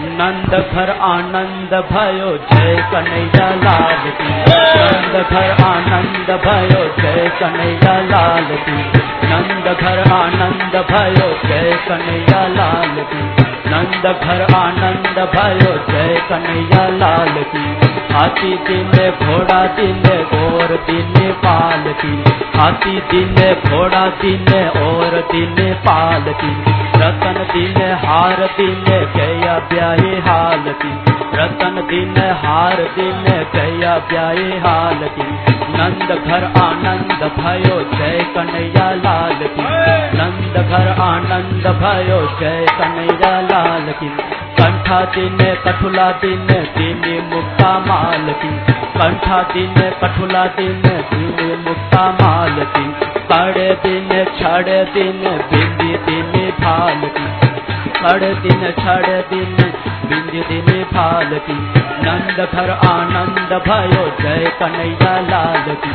नंद भर आनंद भयो जय कन्हैया लाल की। नंद भर आनंद भयो जय कन्हैया लाल की। नंद भर आनंद भयो जय कन्हैया लाल की। नंद भर आनंद भयो जय कन्हैया लाल की। हाथी दिने घोड़ा दिने और दिने पाल की। हाथी दिने घोड़ा दिने और दिने पाल की। रतन दिन हार दिन गया ब्याहे हाल की। रतन दिन हार दिन गया ब्याहे हाल की। नंद घर आनंद भयो जय कन्हैया लाल की। नंद घर आनंद भयो जय कन्हैया लाल की। कंठा दिन कठुला दिन दिन मुक्ता माल की। कंठा दिन कठुला दिन दिन मुक्ता माल की। बड़े दिन छड़े दिन बिंदी दिन फाल की। बड़े दिन छड़े दिन बिंदी दिन फाल की। नंद घर आनंद भयो जय कन्हैया लाल की।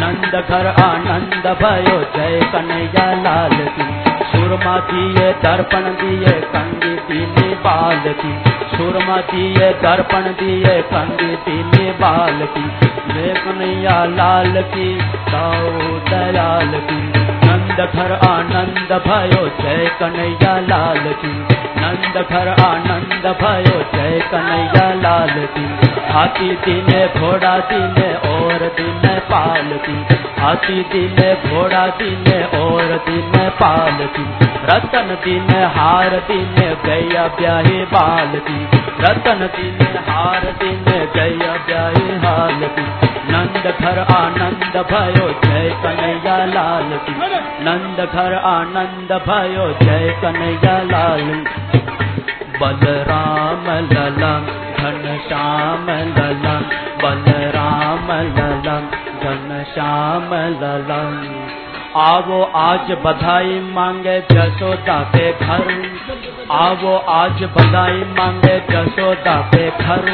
नंद घर आनंद भयो जय कन्हैया लाल की। सुरमा दिए दर्पण दिए कंगी दिने बाल की। सुरमा दिए दर्पण दिए कंगी दिने बाल की। जय कन्हैया लाल की दाऊ दयाल की। नंद घर आनंद भयो जय कन्हैया लाल की। नंद घर आनंद भयो जय कन्हैया लाल की। हाथी दिने घोड़ा दिने और दिने पाल की। हाथी दिने घोड़ा दिने और दिने पाल की। रतन दिने हार दिने गया ब्याहे बाल की। रतन दिने हार दिने गया ब्याहे हाल की। नंद घर आनंद भयो जय कन्हैया लाल की। नंद घर आनंद भयो जय कन्हैया लाल। बलराम लला घनश्याम लला। बलराम लला घनश्याम लला। आवो आज बधाई मांगे जसोदा के घर। आवो आज बधाई मांगे जसोदा के घर।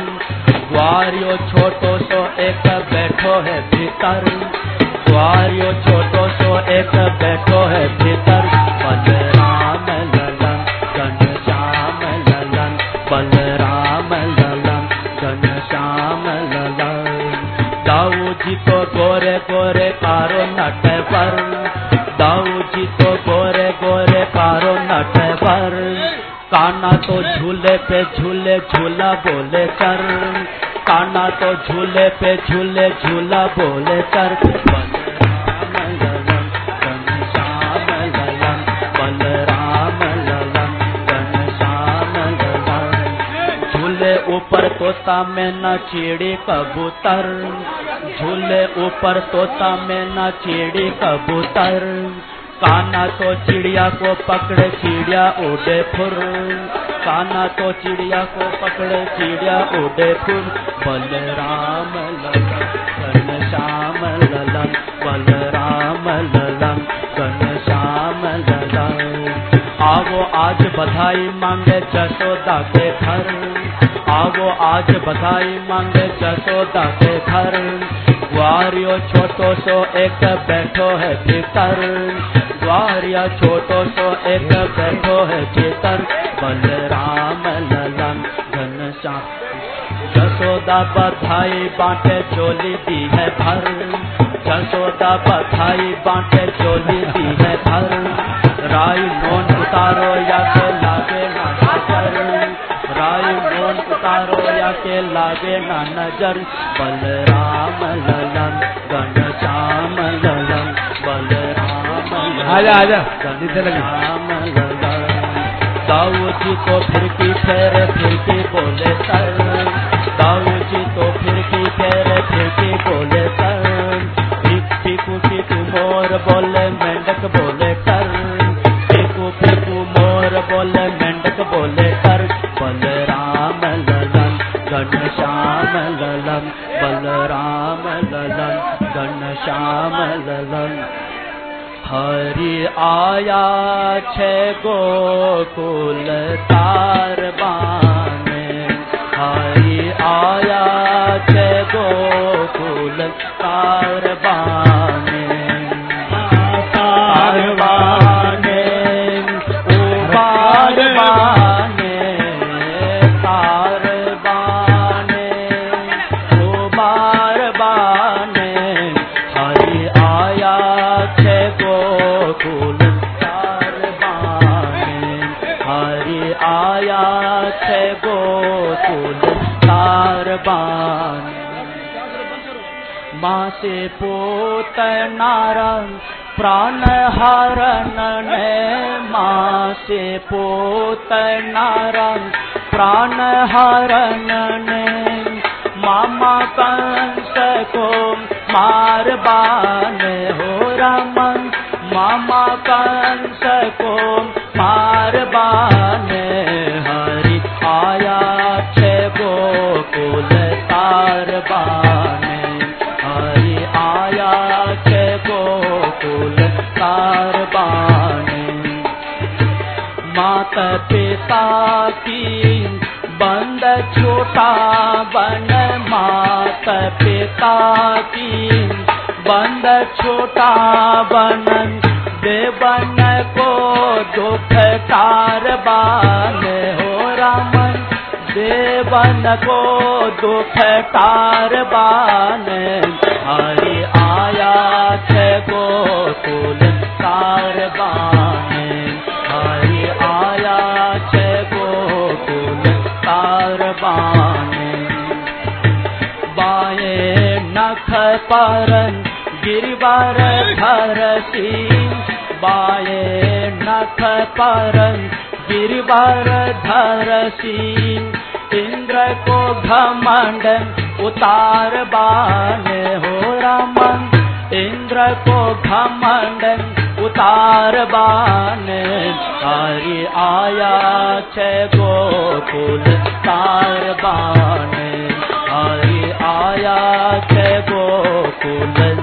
ग्वारियो छोटो सो एक बैठो है भीतर। ग्वारियो छोटो सो एक बैठो है भीतर। बलराम ललन घनश्याम ललन। बलराम ललन घनश्याम ललन। दाऊ जी तो गोरे गोरे कारो नट पर। दाऊ जी तो गोरे गोरे कारो नट पर। काना तो झूले पे झूले झूला बोले कर। काना तो झूले पे झूले झूला बोले कर। बलराम ललन घनश्याम ललन। बलराम ललन घनश्याम ललन। झूले ऊपर तोता मैना चिड़ी कबूतर। झूले ऊपर तोता मैना चिड़ी कबूतर। काना तो चिड़िया को पकड़े चिड़िया उड़े फुर। काना तो चिड़िया को पकड़े चिड़िया उड़े फुर। बलराम ललन घनश्याम ललन। बलराम ललन घनश्याम ललन। आवो आज बधाई मांगे जसोदा के घर। आवो आज बधाई मांगे जसोदा के घर। ग्वारियो छोटो सो एक बैठो है भीतर। ग्वारिया छोटो सो एक बैठो है चेतर। बलराम ललन घनश्याम। जसोदा बधाई बांटे चोली दी है भर। जसोदा बधाई बांटे चोली दी है भर। राय नोन उतारो या के लागे ना नजर। राय नोन उतारो या के लागे ना नजर। बलराम ललन घनश्याम ललन। बलराम आजा आजा राम ललन। दाऊ जी को फिरकी फेरे फिरकी बोले सर। दाऊ जी को फिरकी फेरे फिरकी बोले सर। टिकू टिकू मोर बोले मेंढक बोले कर। टिकू टिकू मोर बोले मेंढक बोले कर। बलराम ललन घनश्याम ललन। बलराम ललन घनश्याम ललन। हरि आया छे गोकुल तार बाने। हरि आया छे गोकुल तार बाने। तार बाने उबार बाने। आया थे गोकुल कारबान, माँ से पोत नारन प्राण हरण ने, माँ से पोत नारन प्राण हरण ने, मामा कंस को मार बान हो रमन, मामा कंस को मार बान हरि आया छे गोकुल तार बान, हरि आया छे गोकुल तार बान। माता पिता की बंद छोटा बन, माता पिता की बंद छोटा बन, देवन को दुख तार बान हो रमन, देवन को दुख तार बान, हरि आया थे गोकुल तार बान, हरि आया थे गोकुल तार बान। बाएं नख परन गिरिवर धरसी, बाएं नख परन गिरिवर धरसी, इंद्र को घमंड उतार बान हो रमन, इंद्र को घमंड उतार बान, हरि आया छे गोकुल तार बान, हरि आया छे गोकुल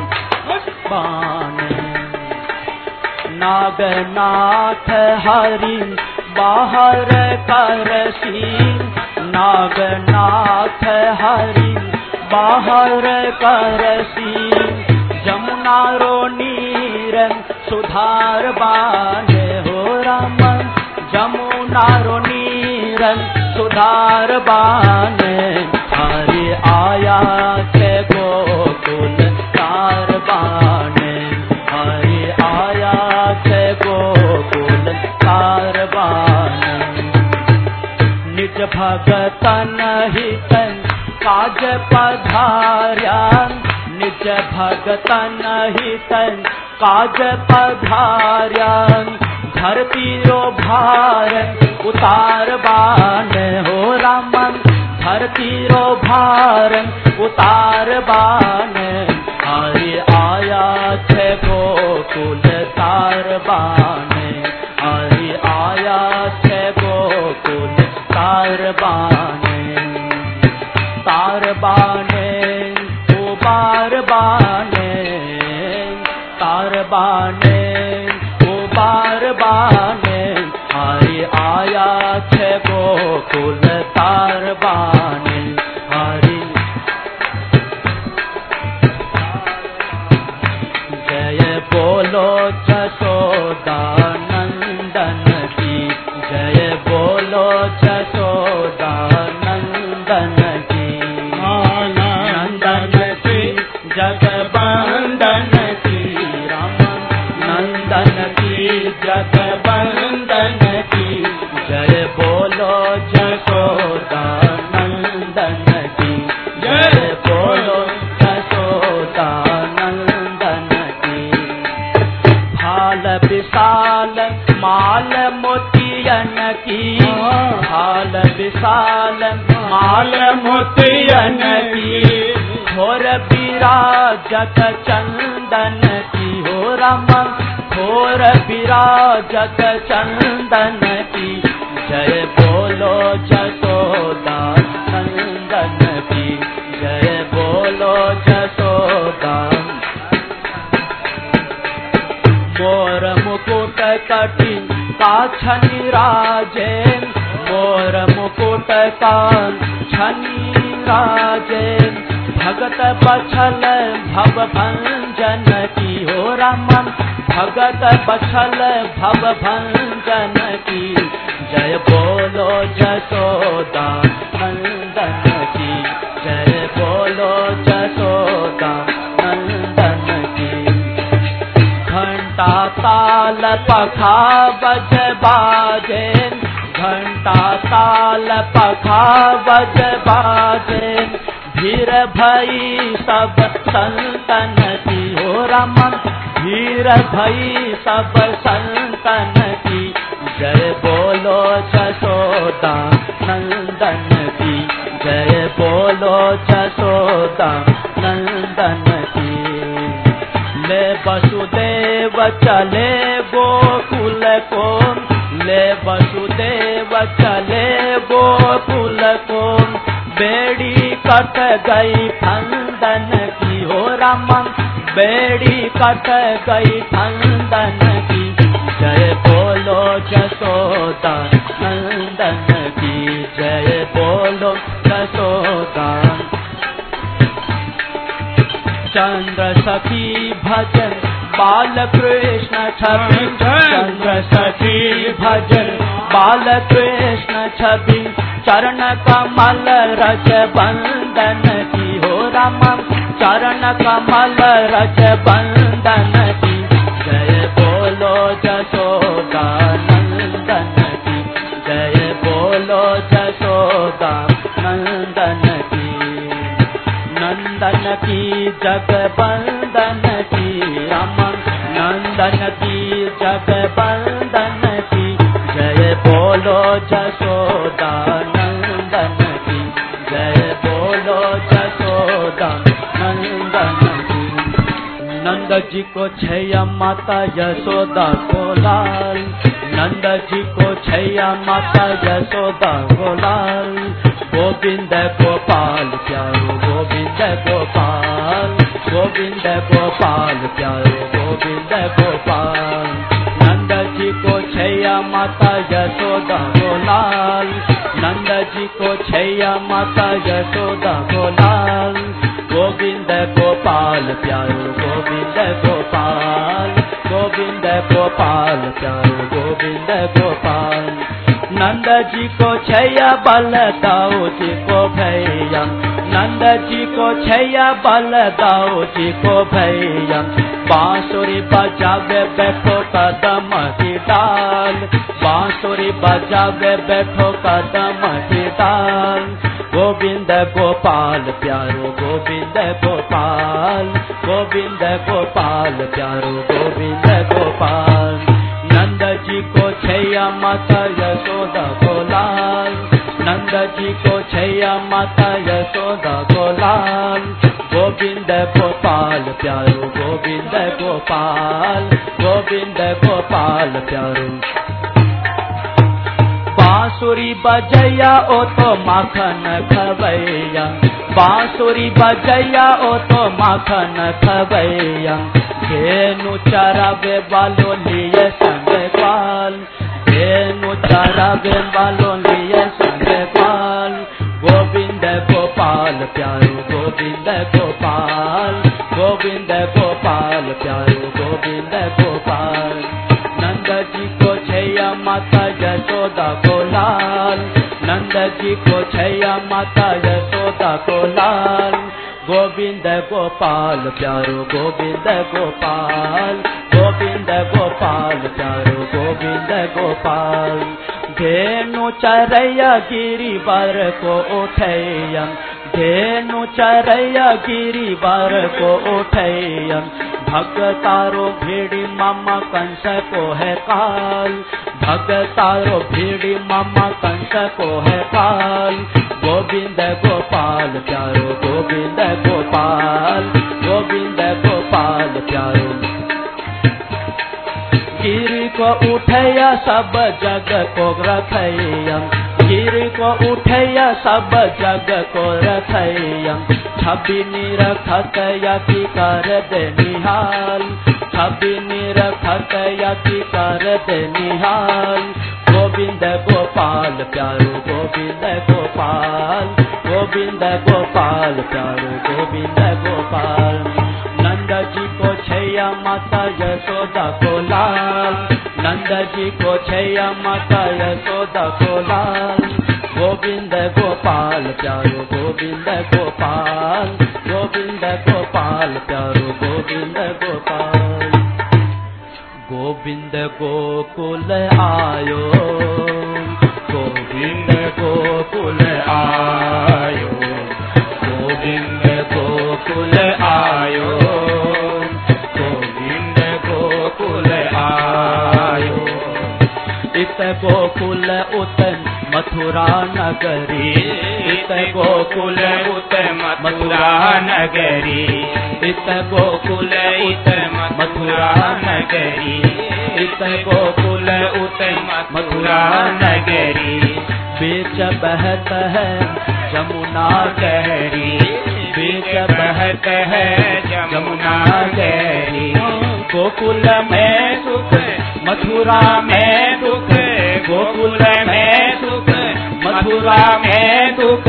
बान। नागनाथ हरि बाहर करसी, नागनाथ हरि बाहर करसी, जमुना रो नीरन सुधार बान हो रमन, जमुना रो नीरन सुधार बान, हरि आया छे गोकुल तार बान, हरि आया छे गोकुल तार बान। निज भगतन हितन काज पधार्या, निज भगतन हितन काज पधार्या, धरती रो भार उतार बान हो रमन, धरती रो भार उतार बान, हरि आया छे गोकुल तार बान, हरि आया छे गोकुल तार बान। तार बाने उबार बाने, तार बाने उबार बाने, हरि आया छे गोकुल तार बान, हरि। जय बोलो जसोदा नंदन की, जय बोलो जसोदा नंदन की, नंदन की जगबंदन की, राम नंदन की जगबंदन की, जय बोलो जसोदा नंदन की, जय बोलो जसोदा नंदन की। हाल विशाल माल मोतियन की, हाल विशाल माल मोतियन की, घोर विराजत चंदन की हो रमन, घोर विराजत चंदन की, जय बोलो जसोदा नंदन की, जय बोलो जसोदा। मोर मुकुट काटी काछनि राजे, मोर मुकुट काछनि राजे, भगत बछल भव भंजन की हो रमन, भगत बछल भव भंजन की, जय बोलो जसोदा नंदन की, जय बोलो जसोदा नंदन की। घंटा ताल पखा बज बाजे, घंटा ताल पखावज बाजे, धीर भई सब संतन की हो रमन, धीर भई सब संतन की, जय बोलो जसोदा नंदन की, जय बोलो जसोदा नंदन की। ले वसुदेव चले गोकुल को, ले वसुदेव चले गोकुल को, बेड़ी कट गई फंदन की हो रमन, बेड़ी कट गई फंदन की, जय बोलो जसोदा नंदन की, जय बोलो जसोदा। चंद्र सखी भजन बालकृष्ण छवि, चंद्र सखी भजन बालकृष्ण छवि, चरण कमल रज बंदन की हो रमन, चरण कमल रज बंदन की, जय बोलो जसोदा नंदन की, जय बोलो जसोदा नंदन की। नंदन की जगबंदन की रमन, नंदन की जगबंदन की, जय बोलो जसोदा नंदन की, जय बोलो जसोदा नंदन की। नंद जी को छैया माता यशोदा को लाल, नंद जी को छैया माता यशोदा को लाल, गोविंद गोपाल प्यारो गोविंद गोपाल, गोविंद गोपाल प्यारो गोविंद गोपाल। नंद जी को छैया माता यशोदा को लाल, नंद जी को छैया माता यशोदा को लाल, गोविंद गोपाल प्यारो गोविंद गोपाल, गोविंद गोपाल प्यारो गोविंद गोपाल। नंद जी को छैया बलदाऊ जी को भैया, नंद जी को छैया बलदाऊ जी को भैया, बांसुरी बजावे बैठो कदम की ताल, बांसुरी बजावे बैठो कदम की ताल, गोविंद गोपाल प्यारो गोविंद गोपाल, गोविंद गोपाल प्यारो गोविंद गोपाल। नंद जी को छैया माता यशोदा को लाल, नंद जी को छैया माता यशोदा को लाल, गोविंद गोपाल प्यारो गोविंद गोपाल, गोविंद गोपाल प्यारो। बांसुरी बजैया ओ तो माखन खवैया, बांसुरी बजैया ओ तो माखन खवैया, धेनु चरावे वालो लिए संग पाल, धेनु चरावे वालो लिए संग पाल, गोविंद गोपाल प्यारो गोविंद गोपाल, गोविंद गोपाल प्यारो गोविंद गोपाल। नंद जी को छैया माता यशोदा को लाल, नंद जी को छैया माता यशोदा को लाल, गोविंद गोपाल प्यारो गोविंद गोपाल, गोविंद गोपाल प्यारो गोविंद गोपाल। धेनु चरैया गिरिवर को उठैया, धेनु चरैया गिरिवर को उठैया, भगतारो भीड़ी मामा कंस को है काल, भगतारो भीड़ी मामा कंस को है काल, गोविंद गोपाल प्यारो गोविंद गोपाल, गोविंद गोपाल प्यारो। गिरि को उठैया सब जग को रखैया, गिरि को उठैया सब जग को रखैया, छवि निरखत या की कर दे निहाल, छवि निरखत या की कर दे निहाल, गोविंद गोपाल प्यारो गोविंद गोपाल, गोविंद गोपाल प्यारो गोविंद गोपाल। नंद जी को छैया माता यशोदा को लाल, नंद जी को छैया माता यशोदा को लाल, गोविंद गोपाल प्यारो गोविंद गोपाल, गोविंद गोपाल प्यारो गोविंद गोपाल। गोविंद गोकुल आयो, गोकुल उत मथुरा नगरी, इत गोकुल उत मथुरा नगरी, इत गोकुल उत मथुरा नगरी, इत गोकुल उत मथुरा नगरी। बीच बहत है जमुना गहरी, बीच बहत है जमुना गहरी। गोकुल में सुख मथुरा में दुख, गोकुल में दुख मथुरा में दुख।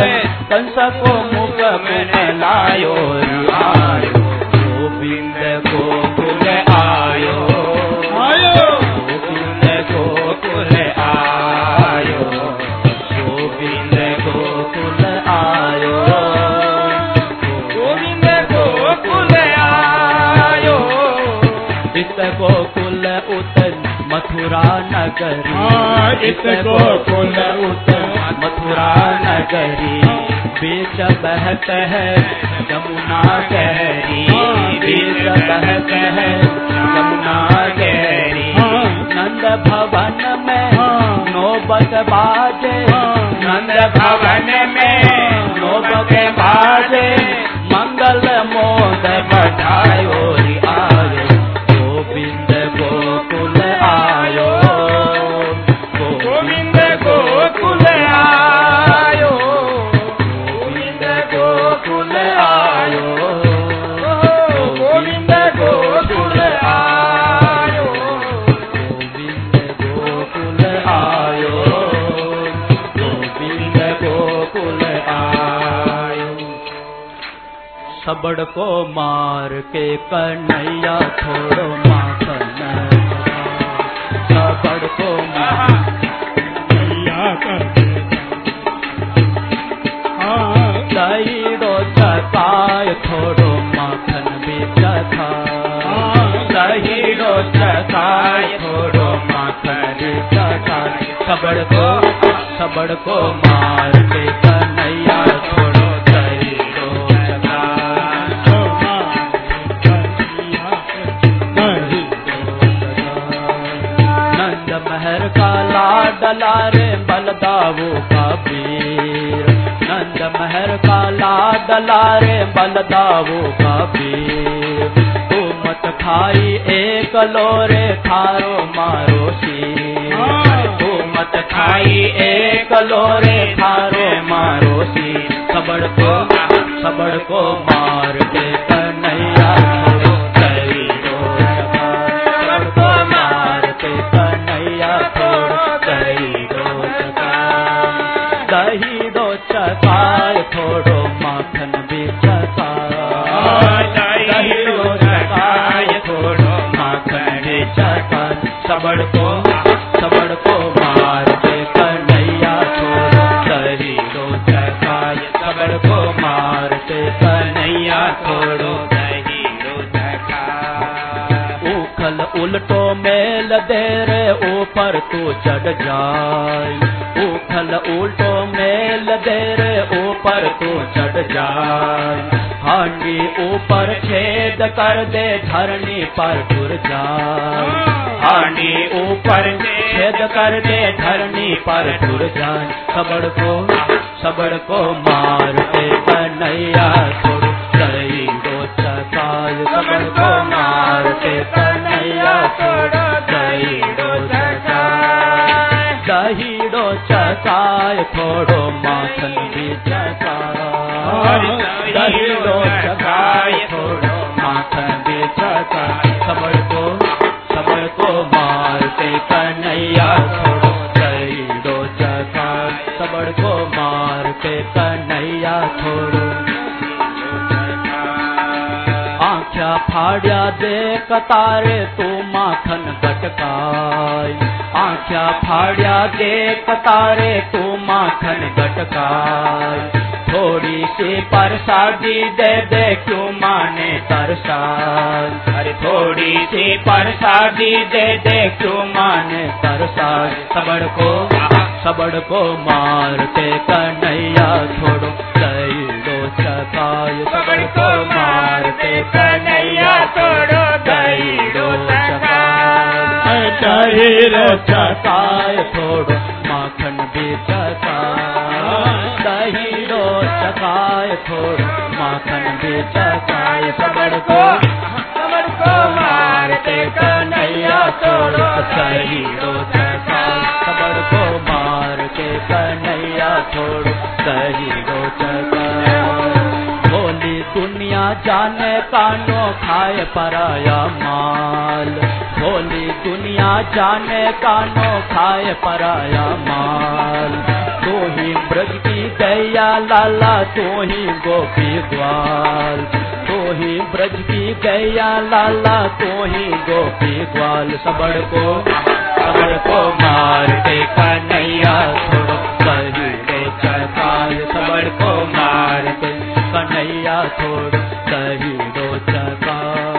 कंस को मुख में लायो आयो, गोविंद गोकुल आयो, गोविंद गोकुल आयो, गोविंद गोकुल आयो, गोविंद गोकुल आयो। इस गोकुल उत मथुरा नगरी, इस गोकुल उत मथुरा नगरी। बीच बहत है जमुना गहरी, बीच बहत है जमुना गहरी। नंद भवन में नौबत बाजे, नंद भवन में नौबत बाजे। मंगल मोद बढ़ायो आयो, गोविंद गोकुल आयो, गोविंद गोकुल आयो, गोविंद गोकुल आयो, गोविंद गोकुल आयो, गोविंद गोकुल आयो, गोविंद गोकुल आयो। सबड़ को मार के कन्हैया छोड़ो माँ कन्हैया, सबड़ को मार कन्हैया करो चकाय छोड़ो माखन बेचा था, दहीरो चकाय छोड़ो माखन बेचा था। सबड़ को मार के कन्हैया छोड़ो दहीरो चकाय महर का लाडला रे बलदाऊ का पीर, नंद महर का लाडला रे बलदाऊ का पीर। तू मत खाई एक लोरे खारो मारो शीर, तू मत खाई एक लोरे खारो मारो शीर। सबड़ को मार के कन्हैया छोड़ो दहीरो चकाई, सबड़ को मार के कन्हैया छोड़ो दहीरो चकाई, दहीरो चकाई छोड़ो माखन बेचा था, दहीरो चकाई छोड़ो माखन बेचा था। सबड़ को मार के कन्हैया छोड़ो दहीरो चकाई, सबड़ को मार के कन्हैया छोड़ो दहीरो चकाई। उखल उलटो मेल देर ऊपर तू चढ़ जाए, उखल उलटो मेल देर ऊपर तू चढ़ जाए। हांडी ऊपर छेद कर दे धरनी पर गिर जाए, हांडी ऊपर छेद कर दे धरनी पर गिर जाए। सबड़ को मार के कन्हैया छोड़ो दहीरो चकाई, सबड़ को मार के कन्हैया छोड़ो दहीरो चकाई, दहीरो चकाई छोड़ो माखन बेचा था, दहीरो चकाई छोड़ो माखन बेचा था। सबड़ को मार के कन्हैया छोड़ो दहीरो चकाई, सबड़ को मार के कन्हैया छोड़ो। आंख्या फाड़िया दे कतारे तू माखन गटकाई, आंख्या फाड़िया दे कतारे तू माखन गटकाई। थोड़ी सी परसादी दे क्यों माने तरसाई, अरे थोड़ी सी परसादी दे क्यों माने तरसाई। सबड़ को सबड़ को मारते कन्हैया छोड़ो दैलो चकाय। सबड़ को मारते कन्हैया छोड़ो दैलो चकाय। दैलो चकाय छोड़ो माखन भी चकाय। दैलो चकाय छोड़ो माखन भी चकाय। सबड़ को मारते कन्हैया छोड़ो दैलो चकाय। सबड़ को मारते कन्हैया छोड़ो दैलो चकाय। बोली दुनिया जाने कानों खाए पराया माल। बोली दुनिया जाने कानों खाए पराया माल। तू ही ब्रज की गैया लाला तू ही गोपी ग्वाल। तू ही ब्रज की गैया लाला तू ही गोपी ग्वाल। सबड़ को मारते कन्हैया छोड़ो दैलो चकाय। सबड़ को मारते कन्हैया छोड़ो दैलो चकाय।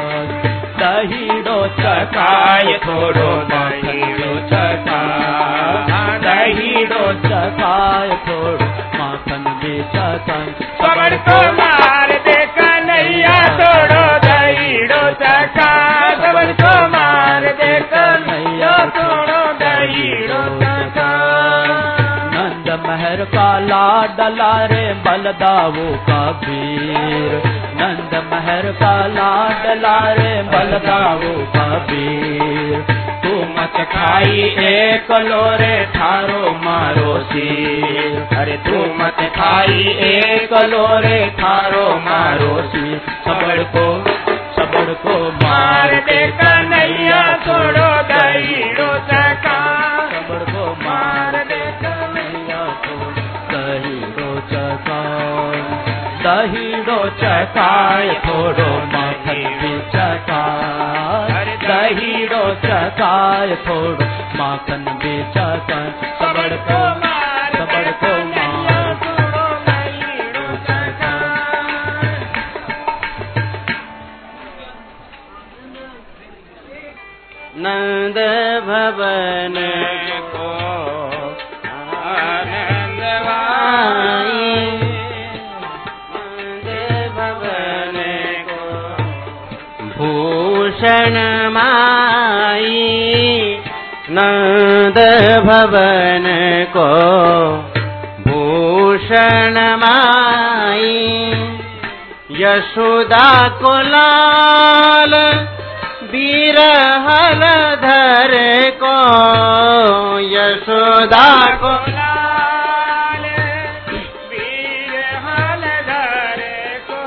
दैलो चकाय छोड़ो दैलो चकाय। दैलो चकाय छोड़ो माखन भी चकाय। सबड़ को मारते कन्हैया छोड़ो दैलो चकाय। सबड़ को मारते कन्हैया छोड़ो दैलो चकाय। नंद महर का लाडला रे बलदाऊ का वीर। नंद महर का लाडला रे बलदाऊ का वीर। तू मत खाई एक लोरे थारो मारो सिर। अरे तू मत खाई एक लोरे थारो मारो सिर। सबड़ को मारते कन्हैया छोड़ो दैलो चकाय। सबड़ को मारते कन्हैया छोड़ो दैलो चकाय। दैलो चकाय छोड़ो माखन भी चकाय। दैलो चकाय छोड़ो माखन भी चकाय। सबड़ को छोड़ो दैलो चकाय। नंद भवन को आनंद वाई। भूषण माई नंद भवन को भूषण माई। यशोदा को लाल बिरहल धर को। यशोदा को लाल बिरहल धर को।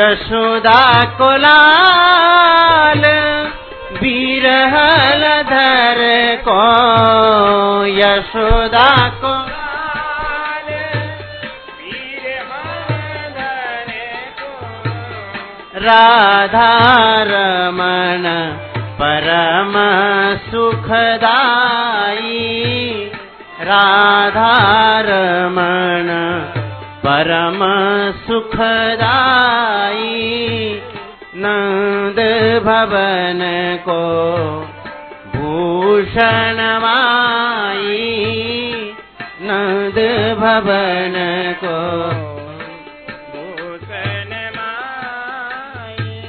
यशोदा को लाल बिरहल धर को। यशोदा को लाल बिरहल धर को। राधा रमण परम सुखदाई। राधा रमण परम सुखदाई। नंद भवन को भूषण माई। नंद भवन को भूषण माई।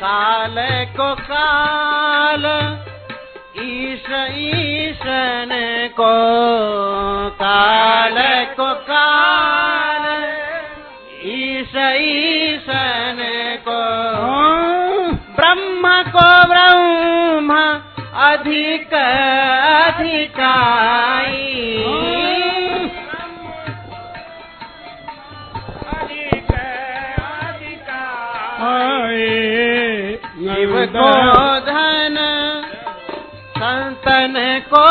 काल को काल ईश ईशन को। काल को काल ईश ईशन को। ब्रह्म को ब्रह्म अधिक अधिकाई। अधिक अधिकाई। जीव को धन संतन को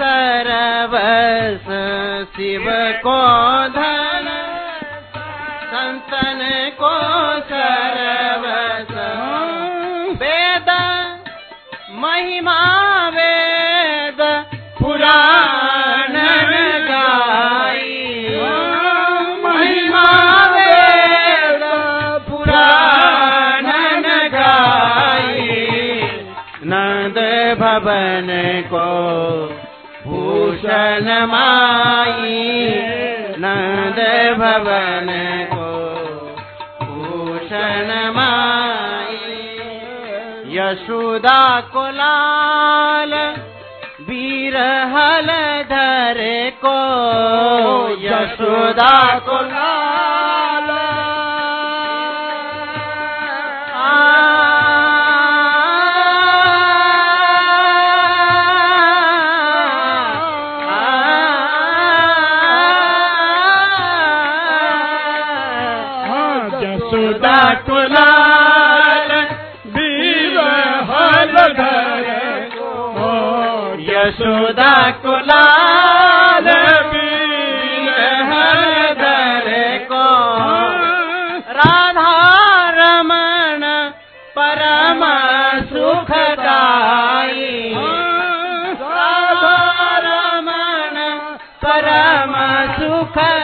सर्वस। शिव को धन संतन को सर्वस। वेद महिमा वेद पुराण गाई। महिमा वेद पुराण गाई। नंद भवन को भूषण माई नंद भवन को भूषण माई यशोदा को लाल बिरहल धर को यशोदा को लाल यशोदा को लाल बिरहल को राधा रमण परम सुखदाई राधा रमण परम सुखदाई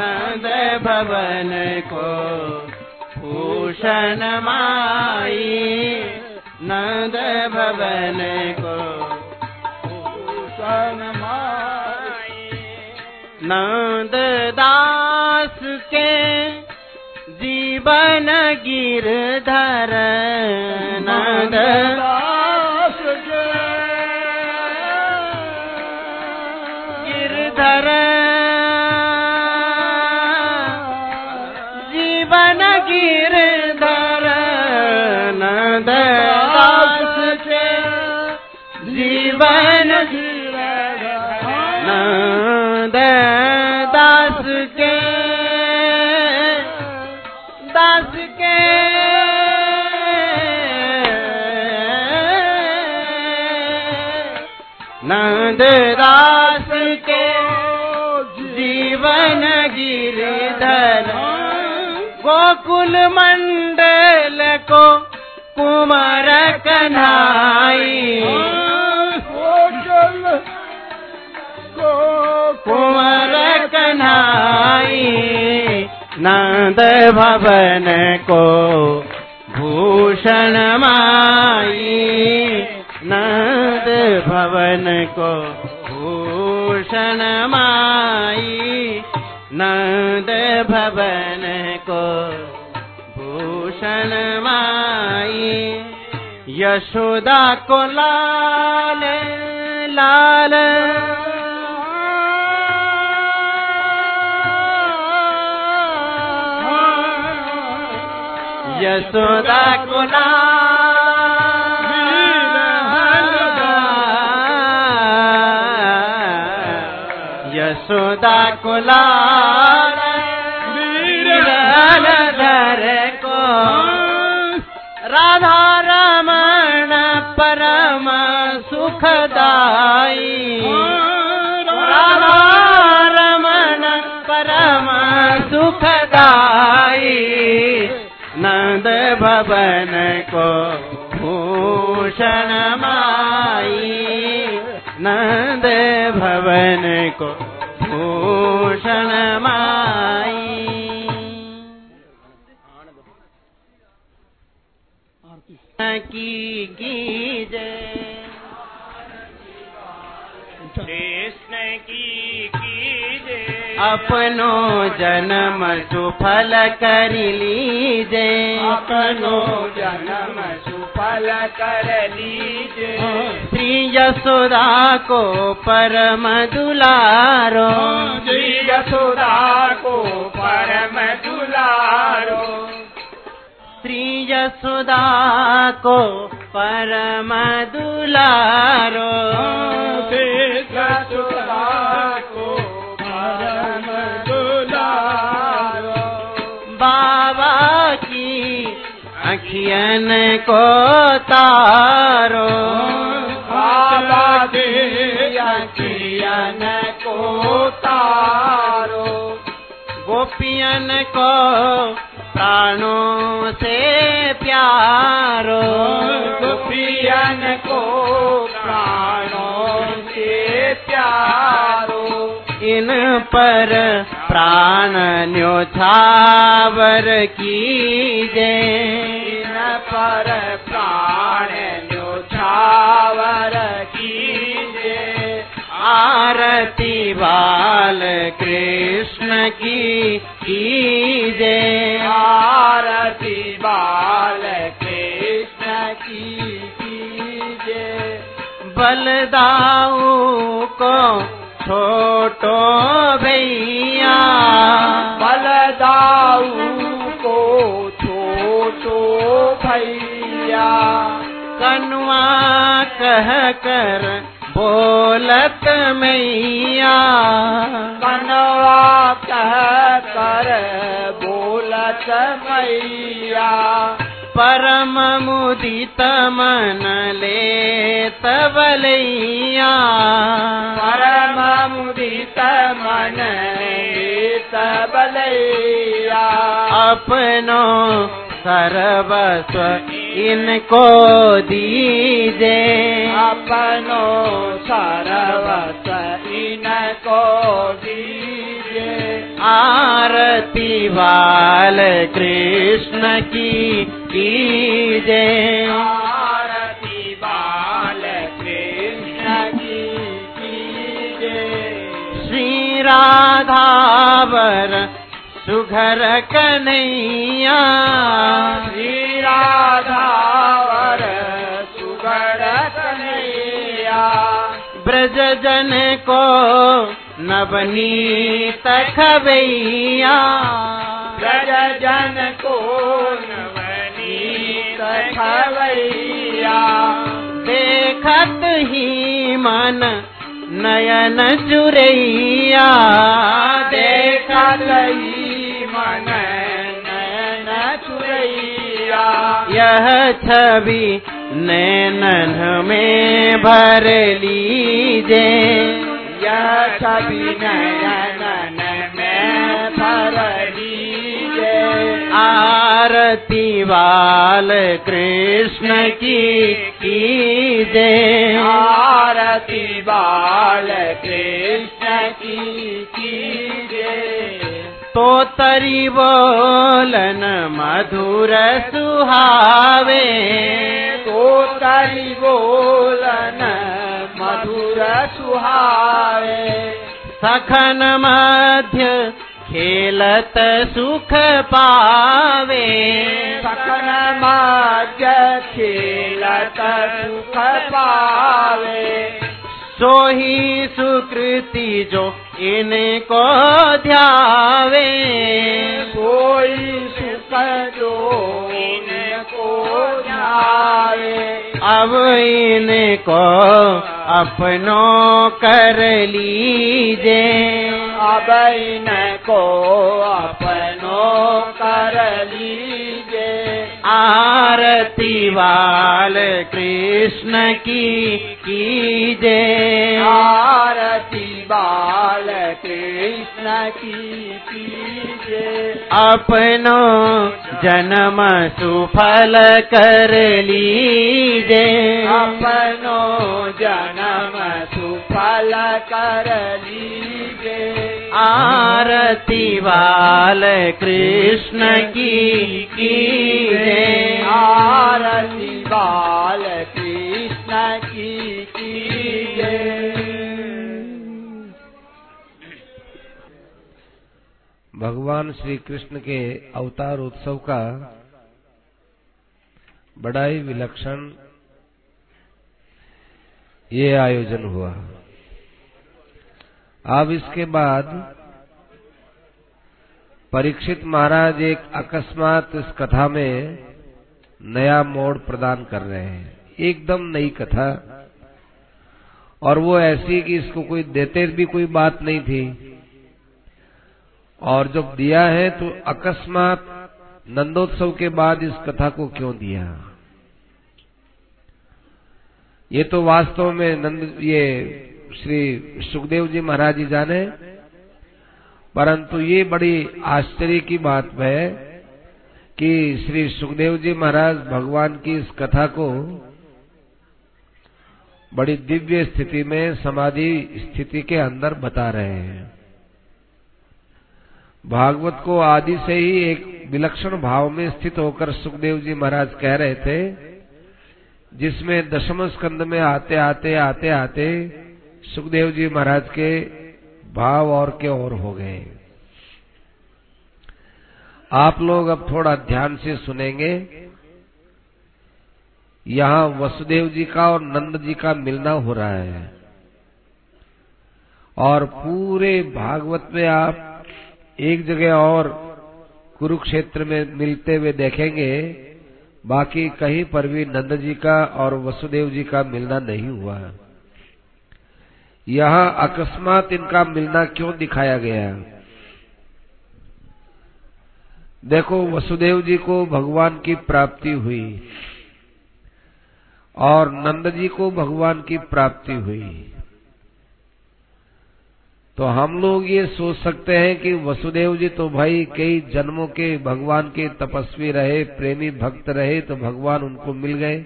नंद भवन को भूषण माई नंद भवन को भूषण माई नंद दास के जीवन गिरधर नंद दास के गिरधर जीवन गिरधर नंद जीवन नंद दास के नंद दास के जीवन गिरधर गोकुल मंडल को कुमार कन्हैया कुंवर कन्हाई नंद भवन को भूषण माई नंद भवन को भूषण माई नंद भवन को भूषण माई यशोदा को लाल लाल यशोदा को लाल यशोदा को लाल बिरहल धर को राधा रमण परम सुखदाई राधा रमण परम सुखदाई नंद भवन को भूषण माई नंद भवन को भूषण माई की जय कृष्ण की जय अपनो जन्म सुफल कर लीजे अपनो जन्म सुफल कर लीजे श्री यशोदा को परम दुलारो श्री यशोदा को परम दुलारो श्री यशोदा को परम दुलारो श्री यशोदा को बाबा की अखियन को तारो बाबा की अखियन को तारो गोपियन को प्राणों से प्यारो गोपियन को प्राणों से प्यारो इन पर प्राण न्योछावर कीजे इन पर प्राण न्योछावर कीजे आरती बाल कृष्ण की जय। आरती बाल कृष्ण की जय। बलदाऊ को छोटो भैया, बलदाऊ को छोटो भैया, कनुआ कह कर बोलत मैया, कनुआ कह कर बोलत मैया, परम मुदित मन लेत बलैया, परम मुदित मन लेत बलैया, अपनो सर्वस्व इनको दीजे, अपनो सर्वस्व इनको दीजे। आरती बाल कृष्ण की जय। आरती बाल कृष्ण की जय। श्री राधावर सुघर कन्हैया, श्री राधावर सुघर कन्हैया, ब्रज जन को नवनीत खवैया, ब्रज जन को नवनीत खवैया, देखत ही मन नयन जुरैया, देखत ही मन नयन चुरैया, यह छवि नैनन में भर लीजे, यह छवि नयनन में भर लीजे। आरती बाल कृष्ण की जय। आरती बाल कृष्ण की। तो तरी बोलन मधुर सुहावे, तो तरी बोलन मधुर सुहावे, सखन मध्य खेलत सुख पावे, सखन मध्य खेलत सुख पावे, सो ही सुकृति जो इनको ध्यावे, कोई सुख जो इनको ध्यावे, अब इनको अपनो कर लीजे, अब इनको अपनो कर लीजे। आरती बाल कृष्ण की जय। आरती बाल कृष्ण की जय। अपनो जन्म सुफल कर लीजे, अपनो जन्म सुफल कर लीजे। आरती बाल कृष्ण की जय। आरती बाल कृष्ण की जय। भगवान श्री कृष्ण के अवतार उत्सव का बड़ा ही विलक्षण ये आयोजन हुआ। अब इसके बाद परीक्षित महाराज एक अकस्मात इस कथा में नया मोड़ प्रदान कर रहे हैं, एकदम नई कथा, और वो ऐसी कि इसको कोई देते भी कोई बात नहीं थी, और जब दिया है तो अकस्मात नंदोत्सव के बाद इस कथा को क्यों दिया। ये तो वास्तव में ये श्री सुखदेव जी महाराज जी जाने, परंतु ये बड़ी आश्चर्य की बात है कि श्री सुखदेव जी महाराज भगवान की इस कथा को बड़ी दिव्य स्थिति में, समाधि स्थिति के अंदर बता रहे हैं। भागवत को आदि से ही एक विलक्षण भाव में स्थित होकर सुखदेव जी महाराज कह रहे थे, जिसमें दशम स्कंद में आते आते आते आते सुखदेव जी महाराज के भाव और के और हो गए। आप लोग अब थोड़ा ध्यान से सुनेंगे। यहाँ वसुदेव जी का और नंद जी का मिलना हो रहा है और पूरे भागवत में आप एक जगह और कुरुक्षेत्र में मिलते हुए देखेंगे, बाकी कहीं पर भी नंद जी का और वसुदेव जी का मिलना नहीं हुआ। यहाँ अकस्मात इनका मिलना क्यों दिखाया गया? देखो, वसुदेव जी को भगवान की प्राप्ति हुई और नंद जी को भगवान की प्राप्ति हुई, तो हम लोग ये सोच सकते हैं कि वसुदेव जी तो भाई कई जन्मों के भगवान के तपस्वी रहे, प्रेमी भक्त रहे, तो भगवान उनको मिल गए।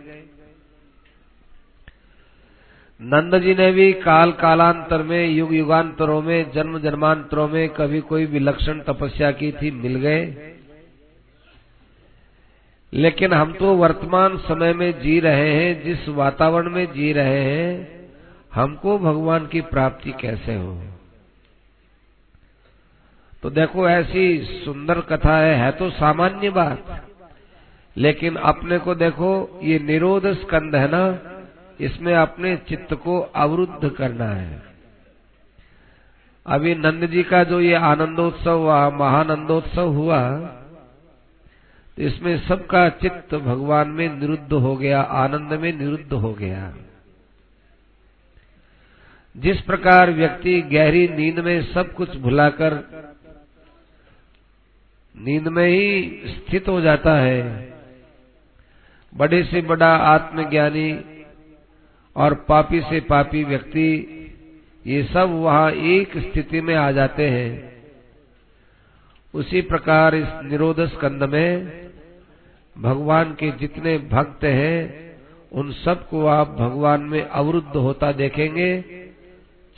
नंद जी ने भी काल कालांतर में, युग युगांतरों में, जन्म जन्मांतरों में कभी कोई विलक्षण तपस्या की थी, मिल गए। लेकिन हम तो वर्तमान समय में जी रहे हैं, जिस वातावरण में जी रहे हैं, हमको भगवान की प्राप्ति कैसे हो? तो देखो, ऐसी सुंदर कथा है तो सामान्य बात, लेकिन अपने को देखो, ये निरोध स्कंद है ना, इसमें अपने चित्त को अवरुद्ध करना है। अभी नंद जी का जो ये आनंदोत्सव हुआ, महानंदोत्सव हुआ, तो इसमें सबका चित्त भगवान में निरुद्ध हो गया, आनंद में निरुद्ध हो गया। जिस प्रकार व्यक्ति गहरी नींद में सब कुछ भुलाकर नींद में ही स्थित हो जाता है, बड़े से बड़ा आत्मज्ञानी और पापी से पापी व्यक्ति, ये सब वहाँ एक स्थिति में आ जाते हैं। उसी प्रकार इस निरोध स्कंद में भगवान के जितने भक्त हैं, उन सबको आप भगवान में अवरुद्ध होता देखेंगे,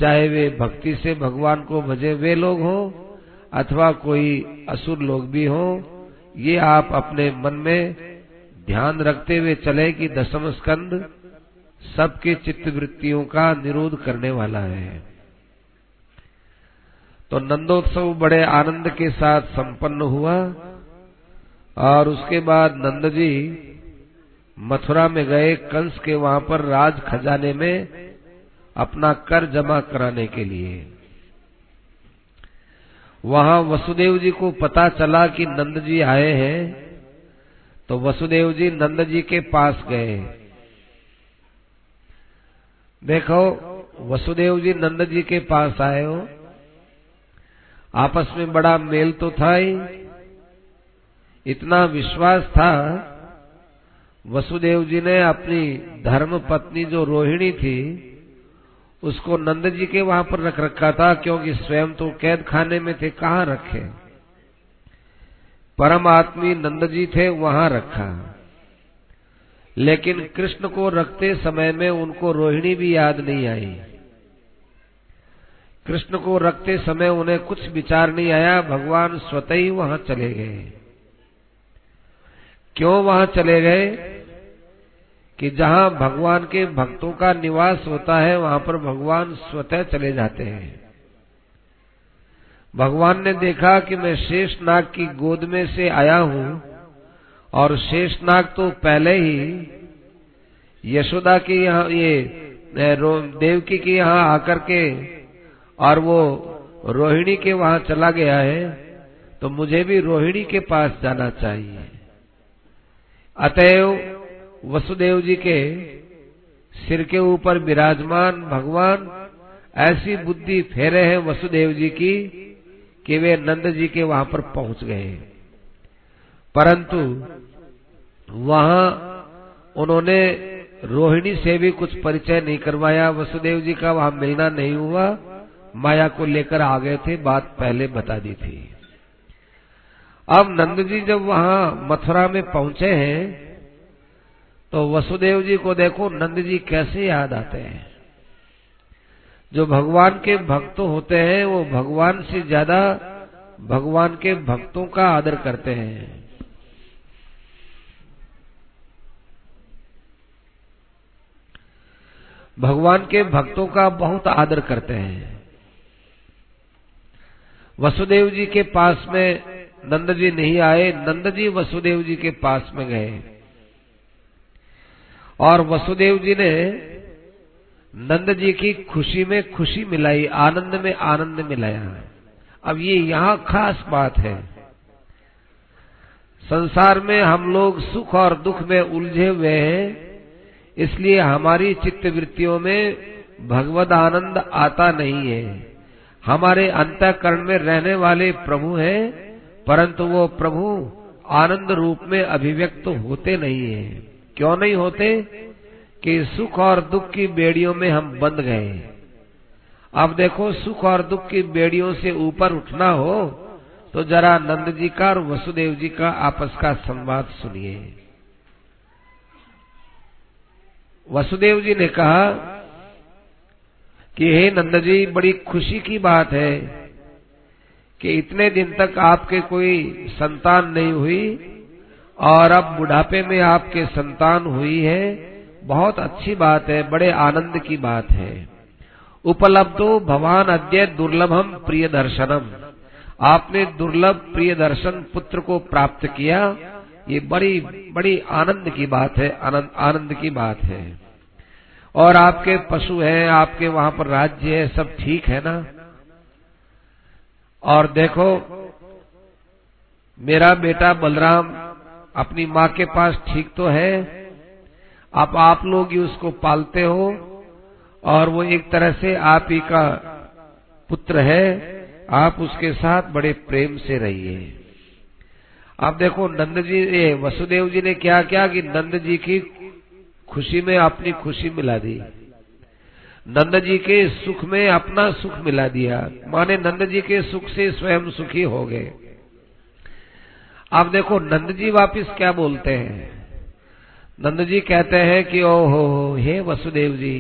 चाहे वे भक्ति से भगवान को भजे वे लोग हो अथवा कोई असुर लोग भी हो। ये आप अपने मन में ध्यान रखते हुए चले कि दशम स्कंद सबके चित्त वृत्तियों का निरोध करने वाला है। तो नंदोत्सव बड़े आनंद के साथ संपन्न हुआ और उसके बाद नंद जी मथुरा में गए, कंस के वहां पर राज खजाने में अपना कर जमा कराने के लिए। वहां वसुदेव जी को पता चला कि नंद जी आए हैं, तो वसुदेव जी नंद जी के पास गए। देखो, वसुदेव जी नंद जी के पास आए हो, आपस में बड़ा मेल तो था ही, इतना विश्वास था। वसुदेव जी ने अपनी धर्म पत्नी जो रोहिणी थी, उसको नंद जी के वहां पर रख रखा था, क्योंकि स्वयं तो कैद खाने में थे, कहाँ रखे। परमात्मी नंद जी थे, वहां रखा। लेकिन कृष्ण को रखते समय में उनको रोहिणी भी याद नहीं आई, कृष्ण को रखते समय उन्हें कुछ विचार नहीं आया, भगवान स्वतः ही वहां चले गए। क्यों वहां चले गए? कि जहां भगवान के भक्तों का निवास होता है, वहां पर भगवान स्वतः चले जाते हैं। भगवान ने देखा कि मैं शेषनाग की गोद में से आया हूं और शेषनाग तो पहले ही यशोदा के यहाँ, ये देवकी के यहाँ आकर के और वो रोहिणी के वहां चला गया है, तो मुझे भी रोहिणी के पास जाना चाहिए। अतएव वसुदेव जी के सिर के ऊपर विराजमान भगवान ऐसी बुद्धि फेरे हैं वसुदेव जी की कि वे नंद जी के वहां पर पहुंच गए। परंतु वहां उन्होंने रोहिणी से भी कुछ परिचय नहीं करवाया, वसुदेव जी का वहां मिलना नहीं हुआ, माया को लेकर आ गए थे, बात पहले बता दी थी। अब नंद जी जब वहां मथुरा में पहुंचे हैं, तो वसुदेव जी को देखो नंद जी कैसे याद आते हैं। जो भगवान के भक्त होते हैं, वो भगवान से ज्यादा भगवान के भक्तों का आदर करते हैं। भगवान के भक्तों का बहुत आदर करते हैं। वसुदेव जी के पास में नंद जी नहीं आए, नंद जी वसुदेव जी के पास में गए और वसुदेव जी ने नंद जी की खुशी में खुशी मिलाई, आनंद में आनंद मिलाया। अब ये यहाँ खास बात है। संसार में हम लोग सुख और दुख में उलझे हुए हैं, इसलिए हमारी चित्तवृत्तियों में भगवद आनंद आता नहीं है। हमारे अंतःकरण में रहने वाले प्रभु हैं, परंतु वो प्रभु आनंद रूप में अभिव्यक्त होते नहीं हैं। क्यों नहीं होते कि सुख और दुख की बेड़ियों में हम बंध गए। अब देखो, सुख और दुख की बेड़ियों से ऊपर उठना हो तो जरा नंद जी का और वसुदेव जी का आपस का संवाद सुनिए। वसुदेव जी ने कहा कि हे नंद जी, बड़ी खुशी की बात है कि इतने दिन तक आपके कोई संतान नहीं हुई और अब बुढ़ापे में आपके संतान हुई है। बहुत अच्छी बात है, बड़े आनंद की बात है। उपलब्धो भवान अद्य दुर्लभम प्रिय दर्शनम, आपने दुर्लभ प्रिय दर्शन पुत्र को प्राप्त किया, ये बड़ी बड़ी आनंद की बात है, आनंद की बात है। और आपके पशु हैं, आपके वहाँ पर राज्य है, सब ठीक है ना। और देखो, मेरा बेटा बलराम अपनी माँ के पास ठीक तो है, अब आप लोग ही उसको पालते हो और वो एक तरह से आप ही का पुत्र है, आप उसके साथ बड़े प्रेम से रहिए। आप देखो, नंद जी वसुदेव जी ने क्या किया कि नंद जी की खुशी में अपनी खुशी मिला दी, नंद जी के सुख में अपना सुख मिला दिया, माने नंद जी के सुख से स्वयं सुखी हो गए। आप देखो, नंद जी वापिस क्या बोलते हैं। नंद जी कहते हैं कि ओहो हे वसुदेव जी,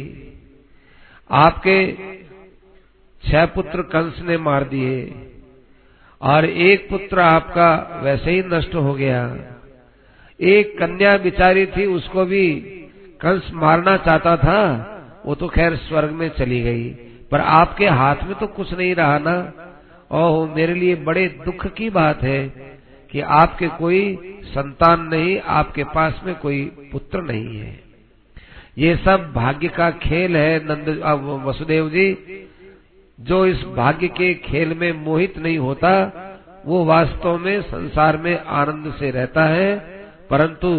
आपके 6 पुत्र कंस ने मार दिए और एक पुत्र आपका वैसे ही नष्ट हो गया। एक कन्या बिचारी थी, उसको भी कंस मारना चाहता था, वो तो खैर स्वर्ग में चली गई, पर आपके हाथ में तो कुछ नहीं रहा ना। ओहो, मेरे लिए बड़े दुख की बात है कि आपके कोई संतान नहीं, आपके पास में कोई पुत्र नहीं है। ये सब भाग्य का खेल है नंद वसुदेव जी। जो इस भाग्य के खेल में मोहित नहीं होता, वो वास्तव में संसार में आनंद से रहता है। परंतु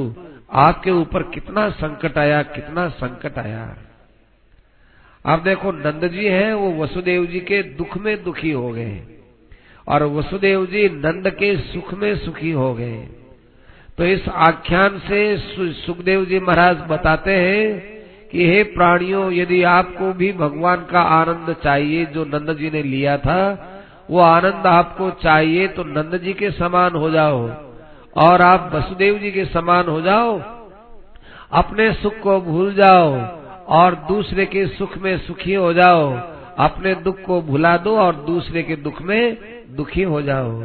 आपके ऊपर कितना संकट आया, कितना संकट आया। आप देखो, नंद जी हैं वो वसुदेव जी के दुख में दुखी हो गए और वसुदेव जी नंद के सुख में सुखी हो गए। तो इस आख्यान से सुखदेव जी महाराज बताते हैं कि हे प्राणियों, यदि आपको भी भगवान का आनंद चाहिए जो नंद जी ने लिया था, वो आनंद आपको चाहिए तो नंद जी के समान हो जाओ और आप वसुदेव जी के समान हो जाओ। अपने सुख को भूल जाओ और दूसरे के सुख में सुखी हो जाओ। अपने दुख को भुला दो और दूसरे के दुख में दुखी हो जाओ।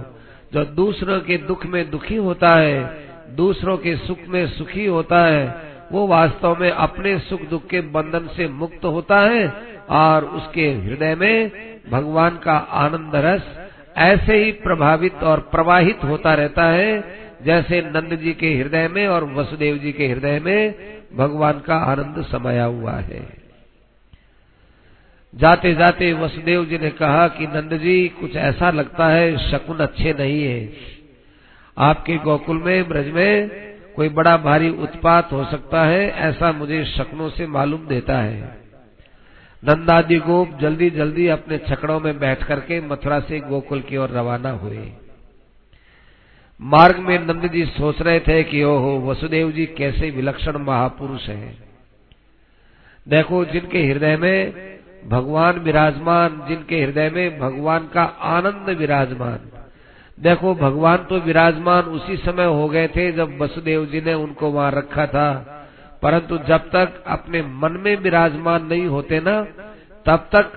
जो दूसरों के दुख में दुखी होता है, दूसरों के सुख में सुखी होता है, वो वास्तव में अपने सुख दुख के बंधन से मुक्त होता है और उसके हृदय में भगवान का आनंद रस ऐसे ही प्रभावित और प्रवाहित होता रहता है जैसे नंद जी के हृदय में और वसुदेव जी के हृदय में भगवान का आनंद समाया हुआ है। जाते जाते वसुदेव जी ने कहा कि नंद जी, कुछ ऐसा लगता है शकुन अच्छे नहीं है। आपके गोकुल में, ब्रज में कोई बड़ा भारी उत्पात हो सकता है, ऐसा मुझे शकुनों से मालूम देता है। नंदादि गोप जल्दी जल्दी अपने छकड़ों में बैठ करके मथुरा से गोकुल की ओर रवाना हुए। मार्ग में नंद जी सोच रहे थे कि ओहो, वसुदेव जी कैसे विलक्षण महापुरुष हैं। देखो, जिनके हृदय में भगवान विराजमान, जिनके हृदय में भगवान का आनंद विराजमान। देखो, भगवान तो विराजमान उसी समय हो गए थे जब वसुदेव जी ने उनको वहाँ रखा था, परंतु जब तक अपने मन में विराजमान नहीं होते ना, तब तक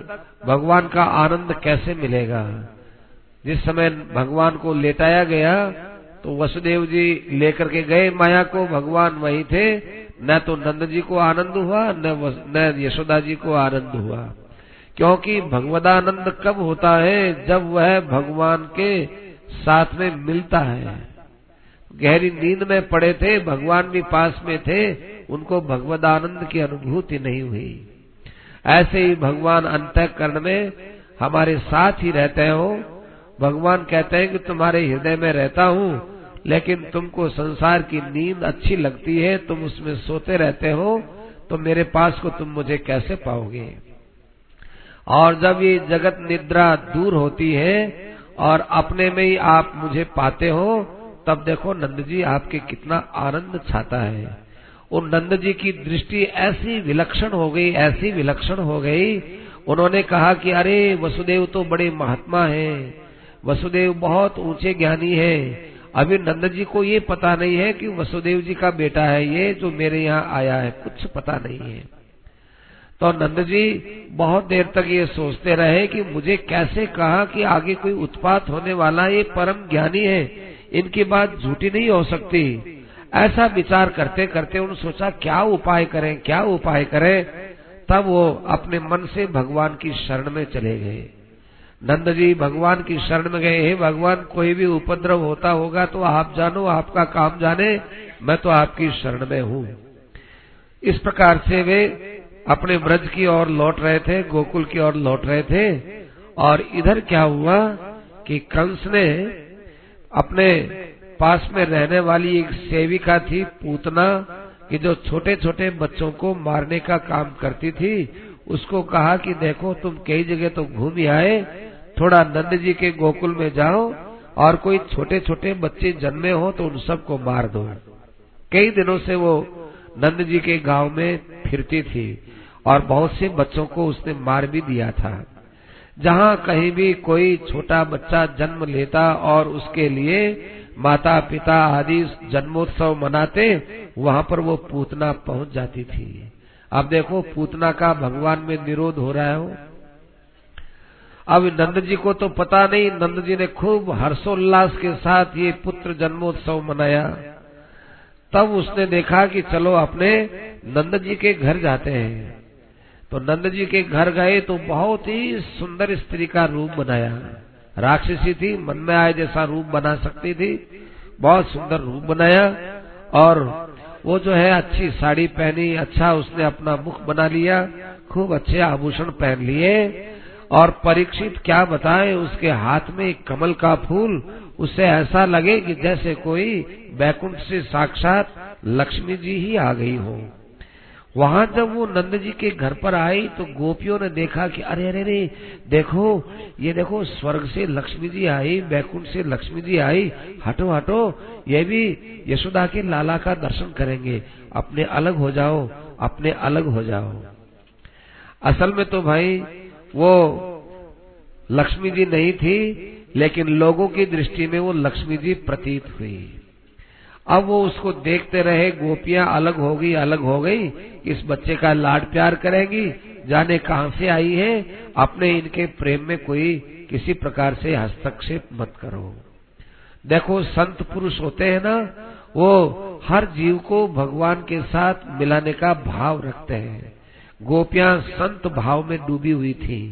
भगवान का आनंद कैसे मिलेगा। जिस समय भगवान को लेटाया गया तो वसुदेव जी लेकर के गए माया को, भगवान वहीं थे, न तो नंद जी को आनंद हुआ न यशोदा जी को आनंद हुआ, क्योंकि भगवदानंद कब होता है? जब वह भगवान के साथ में मिलता है। गहरी नींद में पड़े थे, भगवान भी पास में थे, उनको भगवदानंद की अनुभूति नहीं हुई। ऐसे ही भगवान अंतःकरण में हमारे साथ ही रहते हो। भगवान कहते हैं कि तुम्हारे हृदय में रहता हूँ, लेकिन तुमको संसार की नींद अच्छी लगती है, तुम उसमें सोते रहते हो, तो मेरे पास को तुम मुझे कैसे पाओगे? और जब ये जगत निद्रा दूर होती है और अपने में ही आप मुझे पाते हो, तब देखो नंद जी आपके कितना आनंद छाता है। उन नंद जी की दृष्टि ऐसी विलक्षण हो गई, ऐसी विलक्षण हो गई, उन्होंने कहा कि अरे वसुदेव तो बड़े महात्मा हैं, वसुदेव बहुत ऊंचे ज्ञानी हैं। अभी नंद जी को ये पता नहीं है कि वसुदेव जी का बेटा है ये जो मेरे यहाँ आया है, कुछ पता नहीं है। तो नंद जी बहुत देर तक ये सोचते रहे कि मुझे कैसे कहा कि आगे कोई उत्पात होने वाला है, ये परम ज्ञानी है, इनकी बात झूठी नहीं हो सकती। ऐसा विचार करते करते उन्होंने सोचा क्या उपाय करें, क्या उपाय करें। तब वो अपने मन से भगवान की शरण में चले गए। नंद जी भगवान की शरण में गए, हे भगवान कोई भी उपद्रव होता होगा तो आप जानो, आपका काम जाने, मैं तो आपकी शरण में हूँ। इस प्रकार से वे अपने ब्रज की ओर लौट रहे थे, गोकुल की ओर लौट रहे थे। और इधर क्या हुआ कि कंस ने अपने पास में रहने वाली एक सेविका थी पूतना, कि जो छोटे छोटे बच्चों को मारने का काम करती थी, उसको कहा कि देखो तुम कई जगह तो घूम आए, थोड़ा नंद जी के गोकुल में जाओ और कोई छोटे छोटे बच्चे जन्मे हो तो उन सबको मार दो। कई दिनों से वो नंद जी के गांव में फिरती थी और बहुत से बच्चों को उसने मार भी दिया था। जहाँ कहीं भी कोई छोटा बच्चा जन्म लेता और उसके लिए माता पिता आदि जन्मोत्सव मनाते, वहाँ पर वो पूतना पहुँच जाती थी। अब देखो पूतना का भगवान में निरोध हो रहा है। अब नंद जी को तो पता नहीं, नंद जी ने खूब हर्षोल्लास के साथ ये पुत्र जन्मोत्सव मनाया। तब उसने देखा कि चलो अपने नंद जी के घर जाते हैं। तो नंद जी के घर गए तो बहुत ही सुंदर स्त्री का रूप बनाया। राक्षसी थी, मन में आए जैसा रूप बना सकती थी, बहुत सुंदर रूप बनाया। और वो जो है अच्छी साड़ी पहनी, अच्छा उसने अपना मुख बना लिया, खूब अच्छे आभूषण पहन लिए। और परीक्षित क्या बताएं, उसके हाथ में एक कमल का फूल, उससे ऐसा लगे कि जैसे कोई बैकुंठ से साक्षात लक्ष्मी जी ही आ गई हो। वहाँ जब वो नंद जी के घर पर आई तो गोपियों ने देखा कि अरे अरे अरे देखो, ये देखो स्वर्ग से लक्ष्मी जी आई, बैकुंठ से लक्ष्मी जी आई, हटो हटो, ये भी यशोदा के लाला का दर्शन करेंगे, अपने अलग हो जाओ, अपने अलग हो जाओ। असल में तो भाई वो लक्ष्मी जी नहीं थी, लेकिन लोगों की दृष्टि में वो लक्ष्मी जी प्रतीत हुई। अब वो उसको देखते रहे, गोपियां अलग हो गई, इस बच्चे का लाड प्यार करेगी, जाने कहां से आई है, अपने इनके प्रेम में कोई किसी प्रकार से हस्तक्षेप मत करो। देखो संत पुरुष होते हैं ना, वो हर जीव को भगवान के साथ मिलाने का भाव रखते हैं। गोपियां संत भाव में डूबी हुई थी,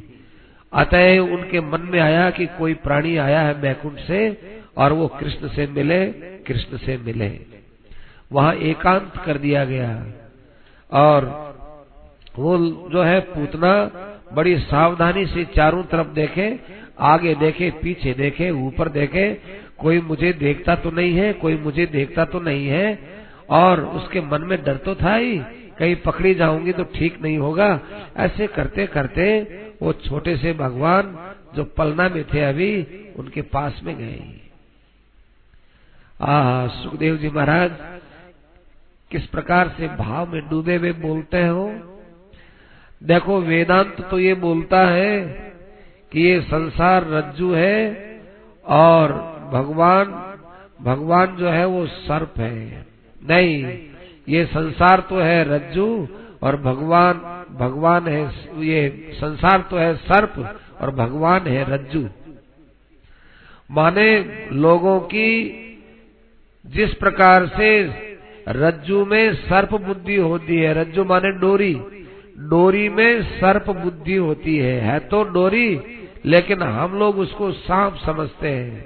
अतः उनके मन में आया कि कोई प्राणी आया है बैकुंठ से और वो कृष्ण से मिले, कृष्ण से मिले। वहाँ एकांत कर दिया गया। और वो जो है पूतना बड़ी सावधानी से चारों तरफ देखे, आगे देखे, पीछे देखे, ऊपर देखे, कोई मुझे देखता तो नहीं है, कोई मुझे देखता तो नहीं है। और उसके मन में डर तो था ही, कहीं पकड़ी जाऊंगी तो ठीक नहीं होगा। ऐसे करते करते वो छोटे से भगवान जो पलना में थे अभी, उनके पास में गए। सुखदेव जी महाराज किस प्रकार से भाव में डूबे हुए बोलते हो। देखो वेदांत तो ये बोलता है कि ये संसार रज्जू है और भगवान भगवान जो है वो सर्प है। नहीं, ये संसार तो है रज्जू और भगवान भगवान है, ये संसार तो है सर्प और भगवान है रज्जू। माने लोगों की जिस प्रकार से रज्जू में सर्प बुद्धि होती है। रज्जू माने डोरी, डोरी में सर्प बुद्धि होती है तो डोरी, लेकिन हम लोग उसको सांप समझते हैं।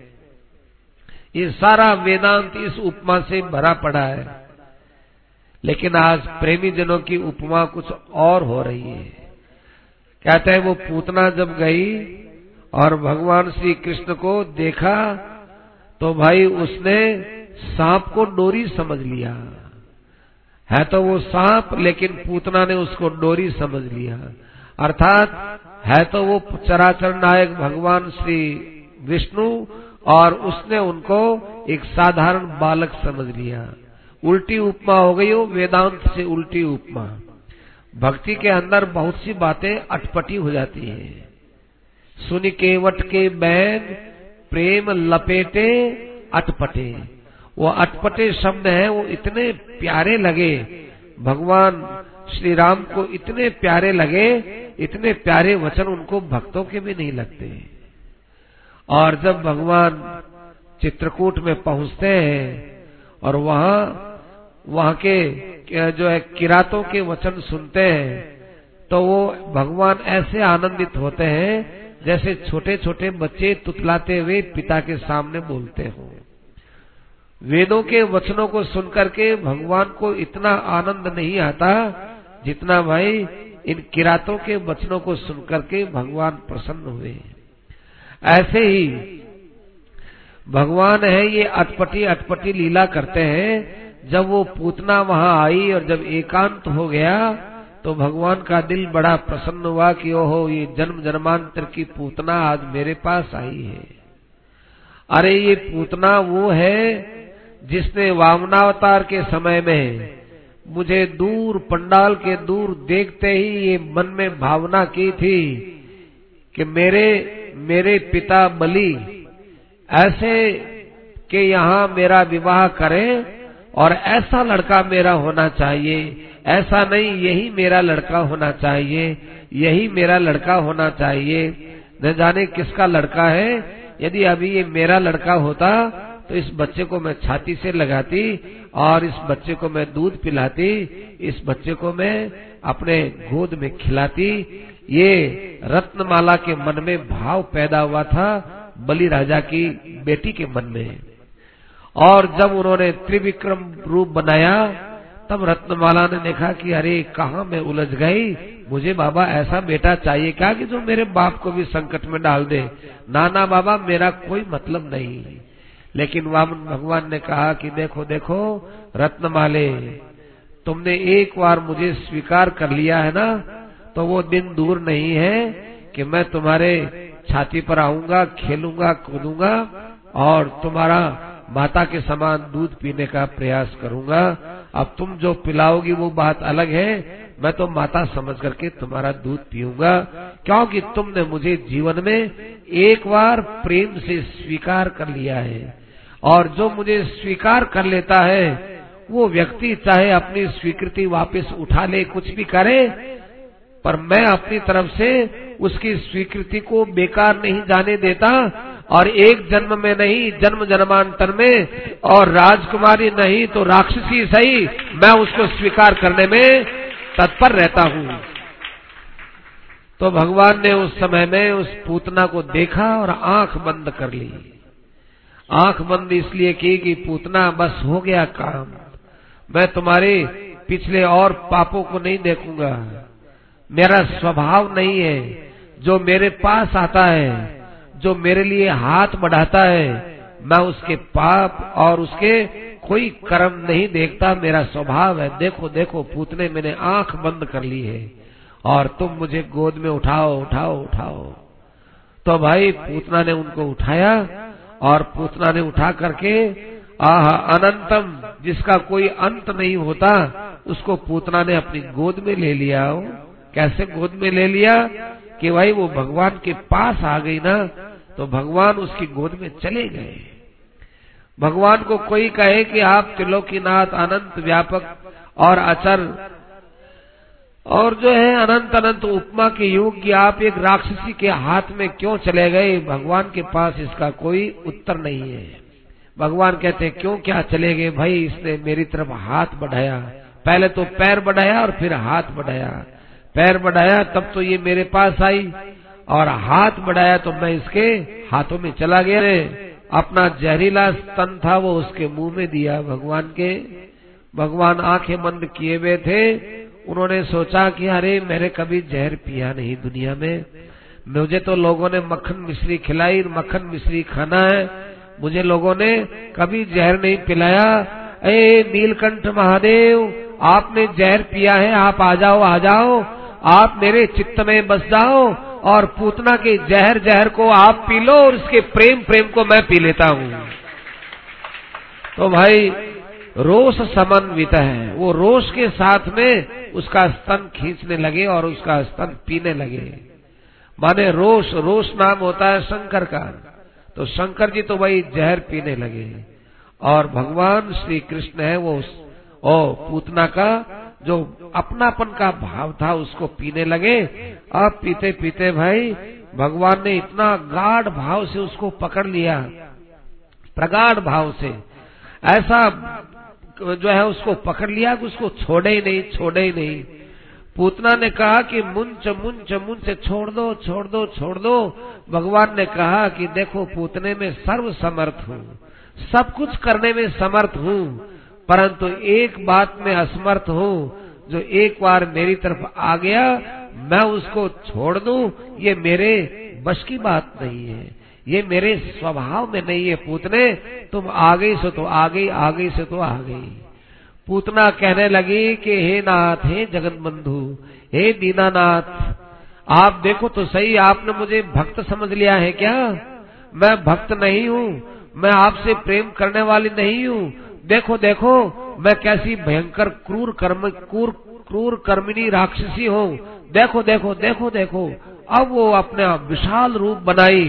ये सारा वेदांत इस उपमा से भरा पड़ा है, लेकिन आज प्रेमी जनों की उपमा कुछ और हो रही है। कहते हैं वो पूतना जब गई और भगवान श्री कृष्ण को देखा तो भाई उसने सांप को डोरी समझ लिया है, तो वो सांप, लेकिन पूतना ने उसको डोरी समझ लिया। अर्थात है तो वो चराचर नायक भगवान श्री विष्णु और उसने उनको एक साधारण बालक समझ लिया। उल्टी उपमा हो गई हो, वेदांत से उल्टी उपमा। भक्ति के अंदर बहुत सी बातें अटपटी हो जाती है। सुन केवट के बैन प्रेम लपेटे अटपटे, वो अटपटे शब्द हैं, वो इतने प्यारे लगे भगवान श्री राम को, इतने प्यारे लगे, इतने प्यारे वचन उनको भक्तों के भी नहीं लगते। और जब भगवान चित्रकूट में पहुंचते हैं और वहाँ के जो है किरातों के वचन सुनते हैं तो वो भगवान ऐसे आनंदित होते हैं जैसे छोटे छोटे बच्चे तुतलाते हुए पिता के सामने बोलते हो। वेदों के वचनों को सुनकर के भगवान को इतना आनंद नहीं आता जितना भाई इन किरातों के वचनों को सुनकर के भगवान प्रसन्न हुए। ऐसे ही भगवान है, ये अटपटी अटपटी लीला करते हैं। जब वो पूतना वहाँ आई और जब एकांत हो गया तो भगवान का दिल बड़ा प्रसन्न हुआ कि ओहो, ये जन्म जन्मांतर की पूतना आज मेरे पास आई है। अरे ये पूतना वो है जिसने वामनावतार के समय में मुझे दूर पंडाल के दूर देखते ही ये मन में भावना की थी कि मेरे पिता बलि ऐसे के यहाँ मेरा विवाह करें और ऐसा लड़का मेरा होना चाहिए, ऐसा नहीं यही मेरा लड़का होना चाहिए, यही मेरा लड़का होना चाहिए। न जाने किसका लड़का है, यदि अभी ये मेरा लड़का होता तो इस बच्चे को मैं छाती से लगाती और इस बच्चे को मैं दूध पिलाती, इस बच्चे को मैं अपने गोद में खिलाती। ये रत्नमाला के मन में भाव पैदा हुआ था बलि राजा की बेटी के मन में। और जब उन्होंने त्रिविक्रम रूप बनाया तब रत्नमाला ने देखा कि अरे कहाँ मैं उलझ गई, मुझे बाबा ऐसा बेटा चाहिए क्या कि जो मेरे बाप को भी संकट में डाल दे। नाना बाबा, मेरा कोई मतलब नहीं। लेकिन वामन भगवान ने कहा कि देखो देखो रत्नमाले, तुमने एक बार मुझे स्वीकार कर लिया है ना, तो वो दिन दूर नहीं है कि मैं तुम्हारे छाती पर आऊंगा, खेलूंगा कूदूंगा और तुम्हारा माता के समान दूध पीने का प्रयास करूंगा। अब तुम जो पिलाओगी वो बात अलग है, मैं तो माता समझ करके तुम्हारा दूध पीऊंगा, क्योंकि तुमने मुझे जीवन में एक बार प्रेम से स्वीकार कर लिया है। और जो मुझे स्वीकार कर लेता है वो व्यक्ति चाहे अपनी स्वीकृति वापस उठा ले, कुछ भी करे, पर मैं अपनी तरफ से उसकी स्वीकृति को बेकार नहीं जाने देता। और एक जन्म में नहीं, जन्म जन्मांतर में, और राजकुमारी नहीं तो राक्षसी सही, मैं उसको स्वीकार करने में तत्पर रहता हूँ। तो भगवान ने उस समय में उस पूतना को देखा और आंख बंद कर ली। आंख बंद इसलिए की कि पूतना बस हो गया काम, मैं तुम्हारे पिछले और पापों को नहीं देखूंगा, मेरा स्वभाव नहीं है। जो मेरे पास आता है, जो मेरे लिए हाथ बढ़ाता है, मैं उसके पाप और उसके कोई कर्म नहीं देखता, मेरा स्वभाव है। देखो देखो पूतने, मैंने आंख बंद कर ली है और तुम मुझे गोद में उठाओ उठाओ उठाओ। तो भाई पूतना ने उनको उठाया और पूतना ने उठा करके आहा अनंतम, जिसका कोई अंत नहीं होता, उसको पूतना ने अपनी गोद में ले लिया। कैसे गोद में ले लिया कि भाई वो भगवान के पास आ गई ना, तो भगवान उसकी गोद में चले गए। भगवान को कोई कहे कि आप त्रिलोकीनाथ अनंत व्यापक और अचर और जो है अनंत अनंत उपमा के योग की आप एक राक्षसी के हाथ में क्यों चले गए, भगवान के पास इसका कोई उत्तर नहीं है। भगवान कहते क्यों क्या चले गए भाई, इसने मेरी तरफ हाथ बढ़ाया, पहले तो पैर बढ़ाया और फिर हाथ बढ़ाया, पैर बढ़ाया तब तो ये मेरे पास आई और हाथ बढ़ाया तो मैं इसके हाथों में चला गया। अपना जहरीला स्तन था वो उसके मुंह में दिया भगवान के। भगवान आंखें बंद किए हुए थे, उन्होंने सोचा कि अरे मैंने कभी जहर पिया नहीं दुनिया में, मुझे तो लोगों ने मक्खन मिश्री खिलाई, मक्खन मिश्री खाना है, मुझे लोगों ने कभी जहर नहीं पिलाया। ए नीलकंठ महादेव आपने जहर पिया है, आप आ जाओ आ जाओ, आप मेरे चित्त में बस जाओ और पूतना के जहर जहर को आप पी लो और इसके प्रेम प्रेम को मैं पी लेता हूँ। तो भाई रोष समन्वित है, वो रोष के साथ में उसका स्तन खींचने लगे और उसका स्तन पीने लगे। माने रोष, रोष नाम होता है शंकर का, तो शंकर जी तो भाई जहर पीने लगे और भगवान श्री कृष्ण है वो और पूतना का जो अपनापन का भाव था उसको पीने लगे। अब पीते पीते भाई भगवान ने इतना गाढ़ भाव से उसको पकड़ लिया, प्रगाढ़ भाव से ऐसा जो है उसको पकड़ लिया कि उसको छोड़े ही नहीं, छोड़े ही नहीं। पूतना ने कहा कि मुंच मुंच मुंच छोड़ दो छोड़ दो छोड़ दो। भगवान ने कहा कि देखो पूतने में सर्व समर्थ हूँ, सब कुछ करने में समर्थ हूँ, परंतु एक बात में असमर्थ हूँ, जो एक बार मेरी तरफ आ गया मैं उसको छोड़ दूं ये मेरे बस की बात नहीं है, ये मेरे स्वभाव में नहीं है। पूतने तुम आ गई सो तो आ गई, आ गई सो तो आ गई। पूतना कहने लगी कि हे नाथ, हे जगतबंधु, हे दीनानाथ, आप देखो तो सही आपने मुझे भक्त समझ लिया है क्या? मैं भक्त नहीं हूँ, मैं आपसे प्रेम करने वाली नहीं हूँ, देखो देखो मैं कैसी भयंकर क्रूर कर्मिणी राक्षसी हूँ, देखो देखो देखो देखो। अब वो अपने विशाल रूप बनाई,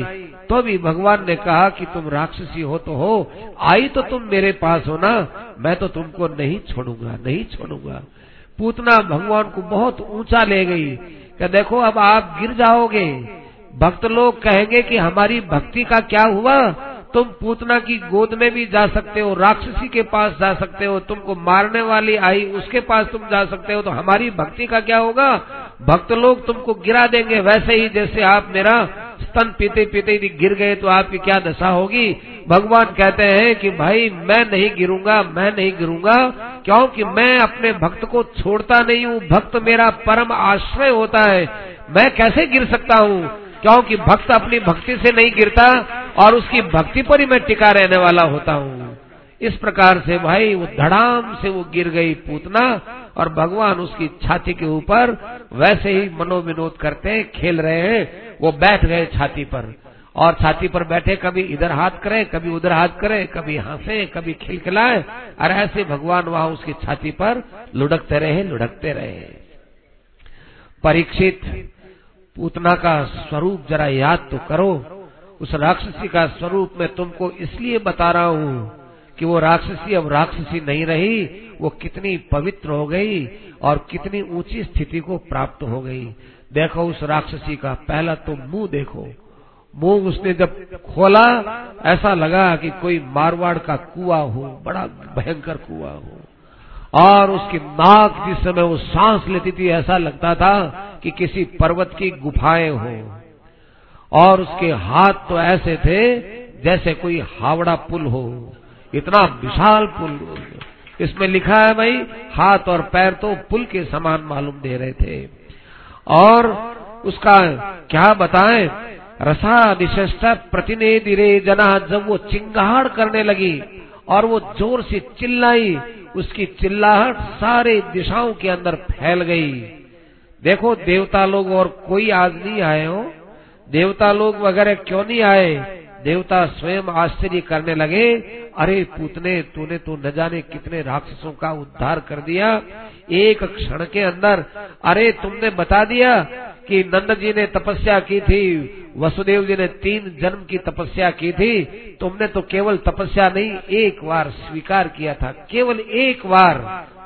तो भी भगवान ने कहा कि तुम राक्षसी हो तो हो, आई तो तुम मेरे पास हो ना, मैं तो तुमको नहीं छोड़ूंगा नहीं छोड़ूंगा। पूतना भगवान को बहुत ऊंचा ले गई कि देखो अब आप गिर जाओगे, भक्त लोग कहेंगे कि हमारी भक्ति का क्या हुआ, तुम पूतना की गोद में भी जा सकते हो, राक्षसी के पास जा सकते हो, तुमको मारने वाली आई उसके पास तुम जा सकते हो, तो हमारी भक्ति का क्या होगा? भक्त लोग तुमको गिरा देंगे वैसे ही जैसे आप मेरा स्तन पीते पीते यदि गिर गए तो आपकी क्या दशा होगी। भगवान कहते हैं कि भाई मैं नहीं गिरूंगा, मैं नहीं गिरूंगा, क्योंकि मैं अपने भक्त को छोड़ता नहीं हूँ, भक्त मेरा परम आश्रय होता है, मैं कैसे गिर सकता हूँ, क्योंकि भक्त अपनी भक्ति से नहीं गिरता और उसकी भक्ति पर ही मैं टिका रहने वाला होता हूँ। इस प्रकार से भाई वो धड़ाम से वो गिर गई पूतना और भगवान उसकी छाती के ऊपर वैसे ही मनोविनोद करते हैं, खेल रहे हैं। वो बैठ गए छाती पर और छाती पर बैठे कभी इधर हाथ करे कभी उधर हाथ करे, कभी हंसे कभी खिलखिलाए और ऐसे भगवान वहाँ उसकी छाती पर लुढ़कते रहे लुढ़कते रहे। परीक्षित, पूतना का स्वरूप जरा याद तो करो, उस राक्षसी का स्वरूप मैं तुमको इसलिए बता रहा हूँ कि वो राक्षसी अब राक्षसी नहीं रही, वो कितनी पवित्र हो गई और कितनी ऊंची स्थिति को प्राप्त हो गई। देखो उस राक्षसी का पहला तो मुंह देखो, मुंह उसने जब खोला ऐसा लगा कि कोई मारवाड़ का कुआं हो, बड़ा भयंकर कुआं हो, और उसकी नाक जिस समय वो सांस लेती थी ऐसा लगता था कि किसी पर्वत की गुफाएं हो, और उसके हाथ तो ऐसे थे जैसे कोई हावड़ा पुल हो, इतना विशाल पुल। इसमें लिखा है भाई हाथ और पैर तो पुल के समान मालूम दे रहे थे, और उसका क्या बताएं, रसा निश्चष्ट प्रतिनेदिरे जना, जब वो चिंगाड़ करने लगी और वो जोर से चिल्लाई, उसकी चिल्लाहट सारे दिशाओं के अंदर फैल गई। देखो देवता लोग और कोई आज नहीं आए हो, देवता लोग वगैरह क्यों नहीं आए, देवता स्वयं आश्चर्य करने लगे, अरे पूतने तूने तो न जाने कितने राक्षसों का उद्धार कर दिया एक क्षण के अंदर, अरे तुमने बता दिया कि नंद जी ने तपस्या की थी, वसुदेव जी ने 3 जन्म की तपस्या की थी, तुमने तो केवल तपस्या नहीं एक बार स्वीकार किया था, केवल एक बार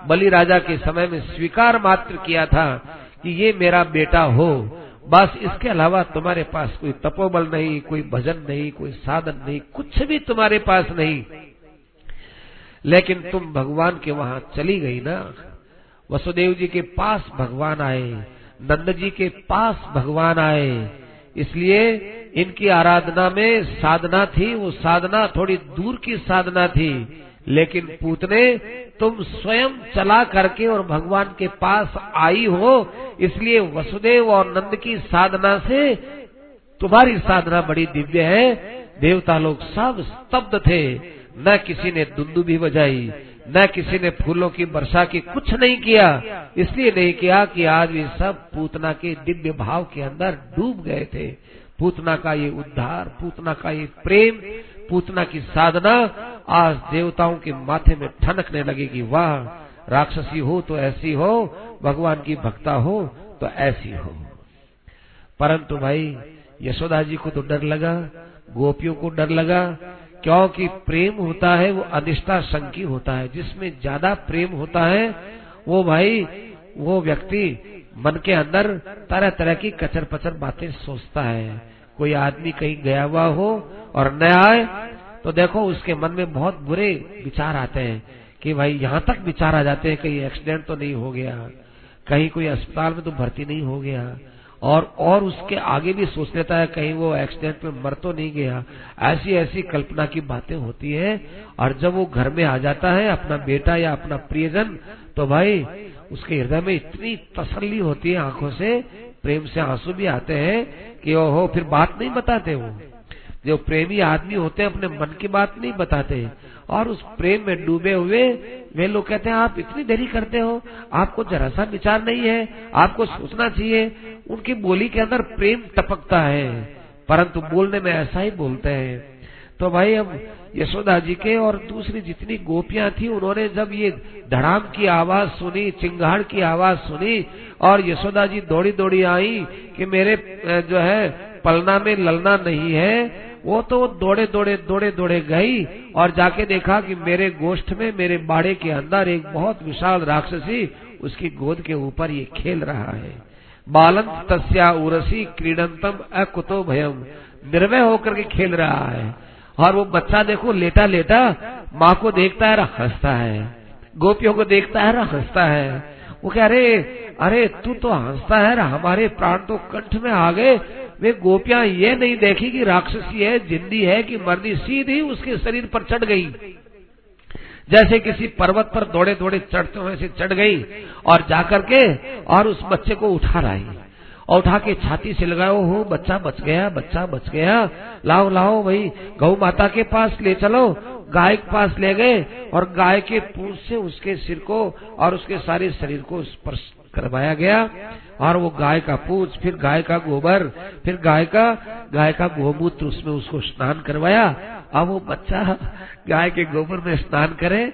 बलि राजा के समय में स्वीकार मात्र किया था कि ये मेरा बेटा हो, बस इसके अलावा तुम्हारे पास कोई तपोबल नहीं, कोई भजन नहीं, कोई साधन नहीं, कुछ भी तुम्हारे पास नहीं, लेकिन तुम भगवान के वहां चली गई ना। वसुदेव जी के पास भगवान आए, नंद जी के पास भगवान आए, इसलिए इनकी आराधना में साधना थी। वो साधना थोड़ी दूर की साधना थी, लेकिन पूतने तुम स्वयं चला करके और भगवान के पास आई हो, इसलिए वसुदेव और नंद की साधना से तुम्हारी साधना बड़ी दिव्य है। देवता लोग सब स्तब्ध थे, न किसी ने दुंदुभी बजाई, न किसी ने फूलों की वर्षा की, कुछ नहीं किया। इसलिए नहीं किया कि आज ये सब पूतना के दिव्य भाव के अंदर डूब गए थे। पूतना का ये उद्धार, पूतना का ये प्रेम, पूतना की साधना आज देवताओं के माथे में ठनकने लगेगी। वाह, राक्षसी हो तो ऐसी हो, भगवान की भक्ता हो तो ऐसी हो। परंतु भाई यशोदा जी को तो डर लगा, गोपियों को डर लगा, क्योंकि प्रेम होता है वो अनिष्टाशंकी होता है। जिसमें ज्यादा प्रेम होता है वो भाई, वो व्यक्ति मन के अंदर तरह तरह की कचर पचर बातें सोचता है। कोई आदमी कहीं गया हुआ हो और न आए तो देखो उसके मन में बहुत बुरे विचार आते हैं कि भाई यहाँ तक विचार आ जाते हैं, कहीं एक्सीडेंट तो नहीं हो गया, कहीं कोई अस्पताल में तो भर्ती नहीं हो गया, और उसके आगे भी सोच लेता है कहीं वो एक्सीडेंट में मर तो नहीं गया। ऐसी ऐसी कल्पना की बातें होती है। और जब वो घर में आ जाता है अपना बेटा या अपना प्रियजन, तो भाई उसके हृदय में इतनी तसल्ली होती है, आंखों से प्रेम से आंसू भी आते हैं कि ओहो, फिर बात नहीं बताते। वो जो प्रेमी आदमी होते हैं अपने मन की बात नहीं बताते, और उस प्रेम में डूबे हुए वे लोग कहते हैं आप इतनी देरी करते हो, आपको जरा सा विचार नहीं है, आपको सोचना चाहिए। उनकी बोली के अंदर प्रेम टपकता है, परंतु बोलने में ऐसा ही बोलते हैं। तो भाई अब यशोदा जी के और दूसरी जितनी गोपियां थी, उन्होंने जब ये धड़ाम की आवाज सुनी, चिंगाड़ की आवाज सुनी, और यशोदा जी दौड़ी दौड़ी आई कि मेरे जो है पलना में ललना नहीं है, वो तो दौड़े दौड़े गई और जाके देखा कि मेरे गोष्ठ में, मेरे बाड़े के अंदर एक बहुत विशाल राक्षसी उसकी गोद के ऊपर ये खेल रहा है। बालंत तस्या उरसी क्रीडंतम अकुतो भयम, निर्भय होकर के खेल रहा है। और वो बच्चा देखो लेटा लेटा माँ को देखता है, हंसता है, गोपियों को देखता है, हंसता है। वो कह रहे अरे तू तो हंसता है, हमारे प्राण तो कंठ में आ गए। वे गोपियां ये नहीं देखी कि राक्षसी है, जिंदी है कि मर्दी, सीधी उसके शरीर पर चढ़ गई, जैसे किसी पर्वत पर दौड़े दौड़े चढ़ते हुए से चढ़ गई, और जाकर के और उस बच्चे को उठा लाई और उठा के छाती से लगाओ हो, बच्चा बच गया, बच्चा बच गया, लाओ लाओ भाई गौ माता के पास ले चलो। गाय के पास ले गए और गाय के पूंछ से उसके सिर को और उसके सारे शरीर को स्पर्श करवाया गया, और वो गाय का पूंछ, फिर गाय का गोबर, फिर गाय का गोमूत्र, उसमें उसको स्नान करवाया। अब वो बच्चा गाय के गोबर में स्नान करे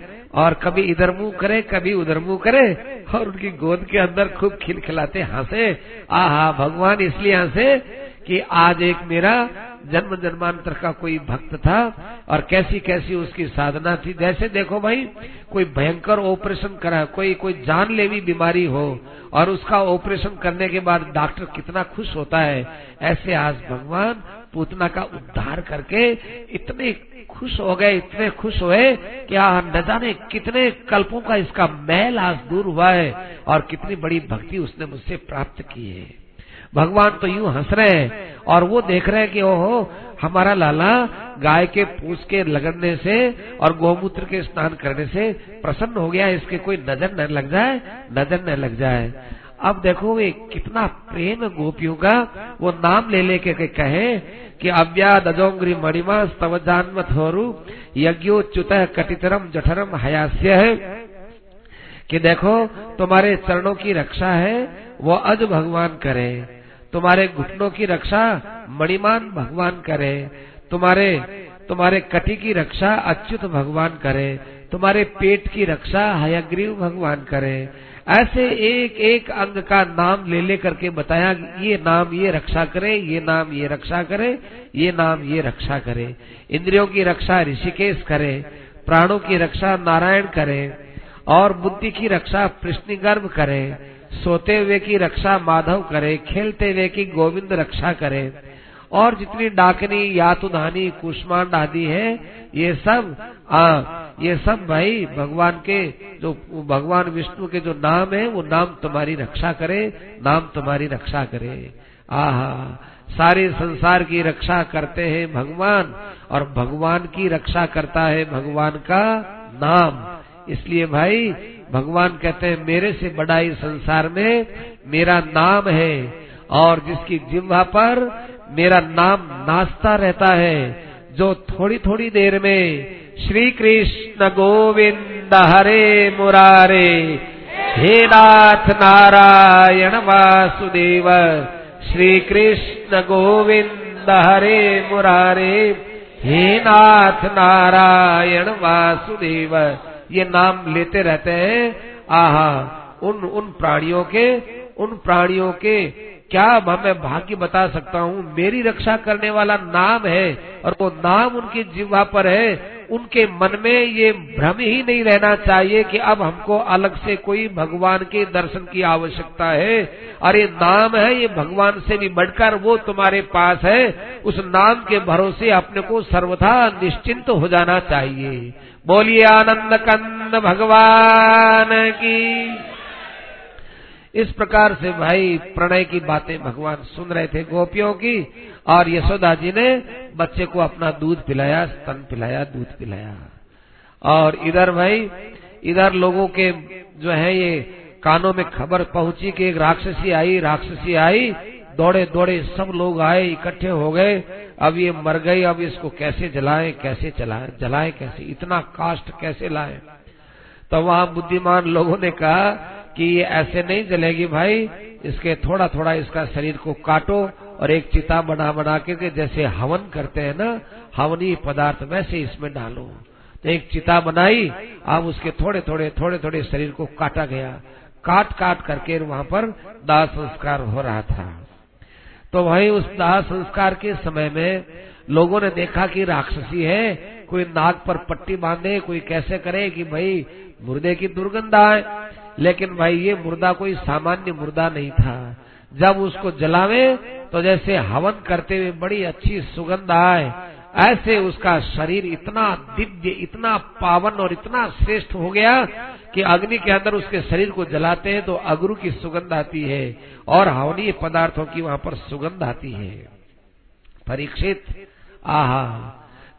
और कभी इधर मुंह करे, कभी उधर मुंह करे, और उनकी गोद के अंदर खूब खिलखिलाते हंसे। आहा, भगवान इसलिए हंसे कि आज एक मेरा जन्म जन्मांतर का कोई भक्त था, और कैसी कैसी उसकी साधना थी। जैसे देखो भाई, कोई भयंकर ऑपरेशन करा, कोई जानलेवी बीमारी हो और उसका ऑपरेशन करने के बाद डॉक्टर कितना खुश होता है, ऐसे आज भगवान पूतना का उद्धार करके इतने खुश हो गए, इतने खुश हुए कि न जाने कितने कल्पों का इसका मैल आज दूर हुआ है, और कितनी बड़ी भक्ति उसने मुझसे प्राप्त की है। भगवान तो यूं हंस रहे हैं और वो देख रहे हैं कि ओहो, हमारा लाला गाय के पूंछ के लगने से और गोमूत्र के स्नान करने से प्रसन्न हो गया, इसके कोई नजर न लग जाए, नजर न लग जाए। अब देखो वे कितना प्रेम गोपियों का, वो नाम ले लेके कहे कि अव्या दजोंग्री मणिमा स्तव जान्म थोरू यज्ञोच्युत कटितरम जठरम हयास्य है, कि देखो तुम्हारे चरणों की रक्षा है वो अज भगवान करे, तुम्हारे घुटनों की रक्षा मणिमान भगवान करे, तुम्हारे कटी की रक्षा अच्युत भगवान करे, तुम्हारे पेट की रक्षा हयग्रीव भगवान करे। ऐसे एक एक अंग का नाम ले ले करके बताया, ये नाम ये रक्षा करे, ये नाम ये रक्षा करे, ये नाम ये रक्षा करे। इंद्रियों की रक्षा ऋषिकेश करे, प्राणों की रक्षा नारायण करे, और बुद्धि की रक्षा कृष्ण गर्भ करे, सोते हुए की रक्षा माधव करे, खेलते हुए की गोविंद रक्षा करे, और जितनी डाकनी, यातुधानी, कुष्मांड आदि है, ये सब ये सब भाई भगवान के जो भगवान विष्णु के जो नाम है वो नाम तुम्हारी रक्षा करे, नाम तुम्हारी रक्षा करे। आहा, सारे संसार की रक्षा करते हैं भगवान और भगवान की रक्षा करता है भगवान का नाम। इसलिए भाई भगवान कहते हैं मेरे से बड़ा इस संसार में मेरा नाम है और जिसकी जिह्वा पर मेरा नाम नाचता रहता है, जो थोड़ी थोड़ी देर में श्री कृष्ण गोविंद हरे मुरारे हे नाथ नारायण वासुदेव, श्री कृष्ण गोविंद हरे मुरारे हे नाथ नारायण वासुदेव, ये नाम लेते रहते हैं। आहा, उन प्राणियों के क्या मैं भाग्य बता सकता हूँ। मेरी रक्षा करने वाला नाम है और वो नाम उनकी जिह्वा पर है। उनके मन में ये भ्रम ही नहीं रहना चाहिए कि अब हमको अलग से कोई भगवान के दर्शन की आवश्यकता है। अरे नाम है, ये भगवान से भी बढ़कर वो तुम्हारे पास है। उस नाम के भरोसे अपने को सर्वथा निश्चिंत हो जाना चाहिए। बोलिए आनंद कंद भगवान की। इस प्रकार से भाई प्रणय की बातें भगवान सुन रहे थे गोपियों की, और यशोदा जी ने बच्चे को अपना दूध पिलाया, स्तन पिलाया, दूध पिलाया। और इधर भाई इधर लोगों के जो है ये कानों में खबर पहुंची कि एक राक्षसी आई। दौड़े दौड़े सब लोग आए, इकट्ठे हो गए। अब ये मर गई, अब इसको कैसे जलाएं, इतना काष्ठ कैसे लाएं। तो वहां बुद्धिमान लोगों ने कहा कि ये ऐसे नहीं जलेगी भाई, इसके थोड़ा थोड़ा इसका शरीर को काटो और एक चिता बना के जैसे हवन करते हैं ना, हवनी पदार्थ वैसे इसमें डालो। तो एक चिता बनाई, अब उसके थोड़े थोड़े शरीर को काटा गया। काट करके वहाँ पर दाह संस्कार हो रहा था। तो भाई उस दाह संस्कार के समय में लोगों ने देखा कि राक्षसी है, कोई नाक पर पट्टी बांधे, कोई कैसे करे कि भाई मुर्दे की दुर्गंध आए। लेकिन भाई ये मुर्दा कोई सामान्य मुर्दा नहीं था। जब उसको जलावे तो जैसे हवन करते हुए बड़ी अच्छी सुगंध आए, ऐसे उसका शरीर इतना दिव्य, इतना पावन और इतना श्रेष्ठ हो गया कि अग्नि के अंदर उसके शरीर को जलाते हैं तो अगरू की सुगंध आती है और हवनीय पदार्थों की वहाँ पर सुगंध आती है। परीक्षित, आहा,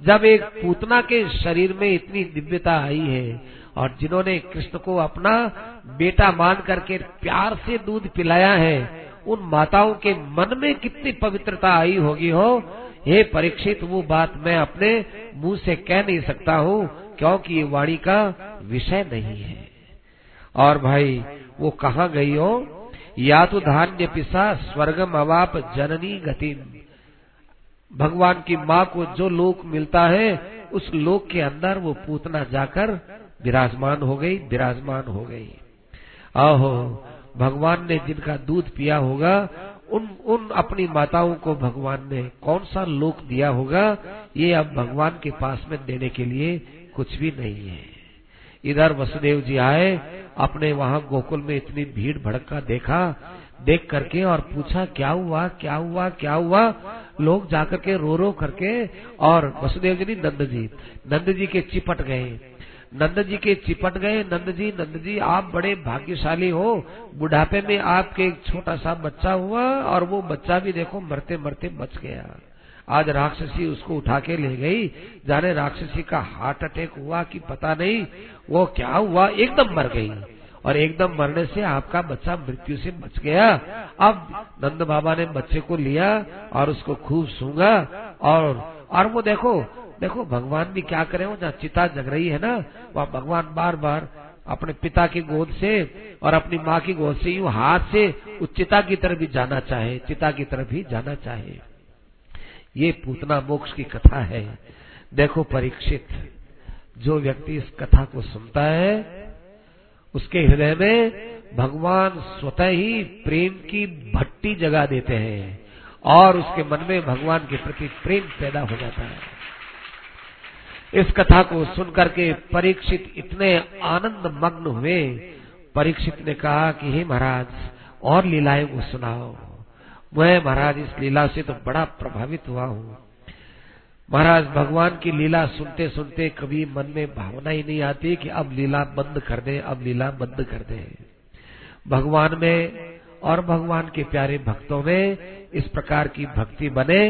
जब एक पूतना के शरीर में इतनी दिव्यता आई है और जिन्होंने कृष्ण को अपना बेटा मान करके प्यार से दूध पिलाया है, उन माताओं के मन में कितनी पवित्रता आई होगी हो। हे परीक्षित, वो बात मैं अपने मुंह से कह नहीं सकता हूँ क्योंकि ये वाणी का विषय नहीं है। और भाई वो कहाँ गई हो, या तो धान्य पिसा स्वर्गम अवाप जननी गतिम। भगवान की माँ को जो लोक मिलता है उस लोक के अंदर वो पूतना जाकर विराजमान हो गई। आहो, भगवान ने जिनका दूध पिया होगा उन अपनी माताओं को भगवान ने कौन सा लोक दिया होगा, ये अब भगवान के पास में देने के लिए कुछ भी नहीं है। इधर वसुदेव जी आए, अपने वहाँ गोकुल में इतनी भीड़ भड़का देख करके और पूछा क्या हुआ। लोग जाकर के रो करके, और वसुदेव जी नंद जी के चिपट गए। नंद जी, आप बड़े भाग्यशाली हो, बुढ़ापे में आपके एक छोटा सा बच्चा हुआ और वो बच्चा भी देखो मरते मरते बच गया। आज राक्षसी उसको उठा के ले गई, जाने राक्षसी का हार्ट अटैक हुआ कि पता नहीं वो क्या हुआ, एकदम मर गई और एकदम मरने से आपका बच्चा मृत्यु से बच गया। अब नंद बाबा ने बच्चे को लिया और उसको खूब सूंघा और वो देखो भगवान भी क्या करे, वो जहाँ चिता जग रही है ना, वहाँ भगवान बार बार अपने पिता की गोद से और अपनी माँ की गोद से यूं हाथ से उस चिता की तरफ भी जाना चाहे। ये पूतना मोक्ष की कथा है। देखो परीक्षित, जो व्यक्ति इस कथा को सुनता है उसके हृदय में भगवान स्वतः ही प्रेम की भट्टी जगा देते हैं और उसके मन में भगवान के प्रति प्रेम पैदा हो जाता है। इस कथा को सुन करके परीक्षित इतने आनंद मग्न हुए। परीक्षित ने कहा कि हे महाराज, और लीलाएं को सुनाओ। मैं महाराज इस लीला से तो बड़ा प्रभावित हुआ हूँ। महाराज भगवान की लीला सुनते सुनते कभी मन में भावना ही नहीं आती कि अब लीला बंद कर दे, अब लीला बंद कर दे। भगवान में और भगवान के प्यारे भक्तों में इस प्रकार की भक्ति बने,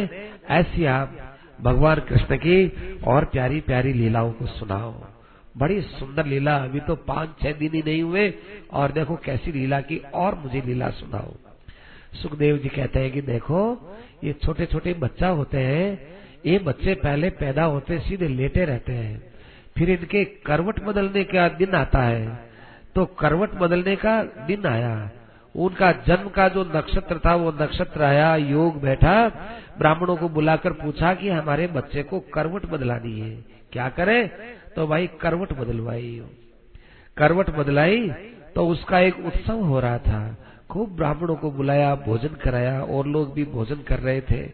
ऐसी आप भगवान कृष्ण की और प्यारी प्यारी लीलाओं को सुनाओ। बड़ी सुंदर लीला, अभी तो 5-6 दिन ही नहीं हुए और देखो कैसी लीला की और मुझे लीला सुनाओ। सुखदेव जी कहते हैं कि देखो ये छोटे छोटे बच्चा होते हैं, ये बच्चे पहले पैदा होते सीधे लेटे रहते हैं, फिर इनके करवट बदलने का दिन आता है। तो करवट बदलने का दिन आया, उनका जन्म का जो नक्षत्र था वो नक्षत्र आया, योग बैठा। ब्राह्मणों को बुलाकर पूछा कि हमारे बच्चे को करवट बदलानी है, क्या करें? तो भाई करवट बदलवाई। करवट बदलाई तो उसका एक उत्सव हो रहा था, खूब ब्राह्मणों को बुलाया, भोजन कराया और लोग भी भोजन कर रहे थे।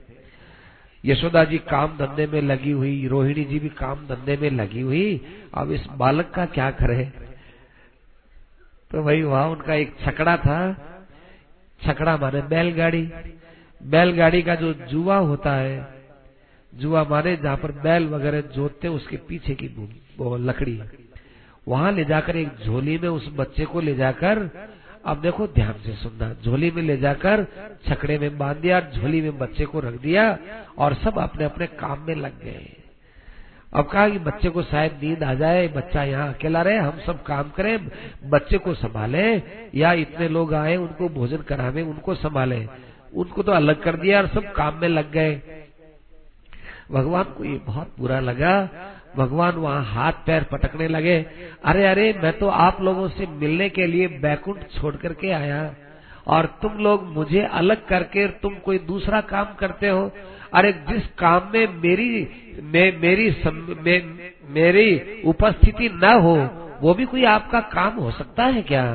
यशोदा जी काम धंधे में लगी हुई, रोहिणी जी भी काम धंधे में लगी हुई, अब इस बालक का क्या करे? तो भाई वहाँ उनका एक छकड़ा था, छकड़ा माने बैलगाड़ी। बैलगाड़ी का जो जुआ होता है, जुआ माने जहाँ पर बैल वगैरह जोतते उसके पीछे की वो लकड़ी, वहाँ ले जाकर एक झोली में उस बच्चे को ले जाकर, अब देखो ध्यान से सुनना, झोली में ले जाकर छकड़े में बांध दिया, झोली में बच्चे को रख दिया और सब अपने अपने काम में लग गए। अब कहा कि बच्चे को शायद नींद आ जाए, बच्चा यहाँ अकेला रहे, हम सब काम करें, बच्चे को संभालें, या इतने लोग आए उनको भोजन करावे, उनको संभालें। उनको तो अलग कर दिया और सब काम में लग गए। भगवान को ये बहुत बुरा लगा, भगवान वहाँ हाथ पैर पटकने लगे, अरे अरे मैं तो आप लोगों से मिलने के लिए बैकुंठ छोड़ करके आया और तुम लोग मुझे अलग करके तुम कोई दूसरा काम करते हो। अरे जिस काम में मेरी उपस्थिति न हो वो भी कोई आपका काम हो सकता है क्या?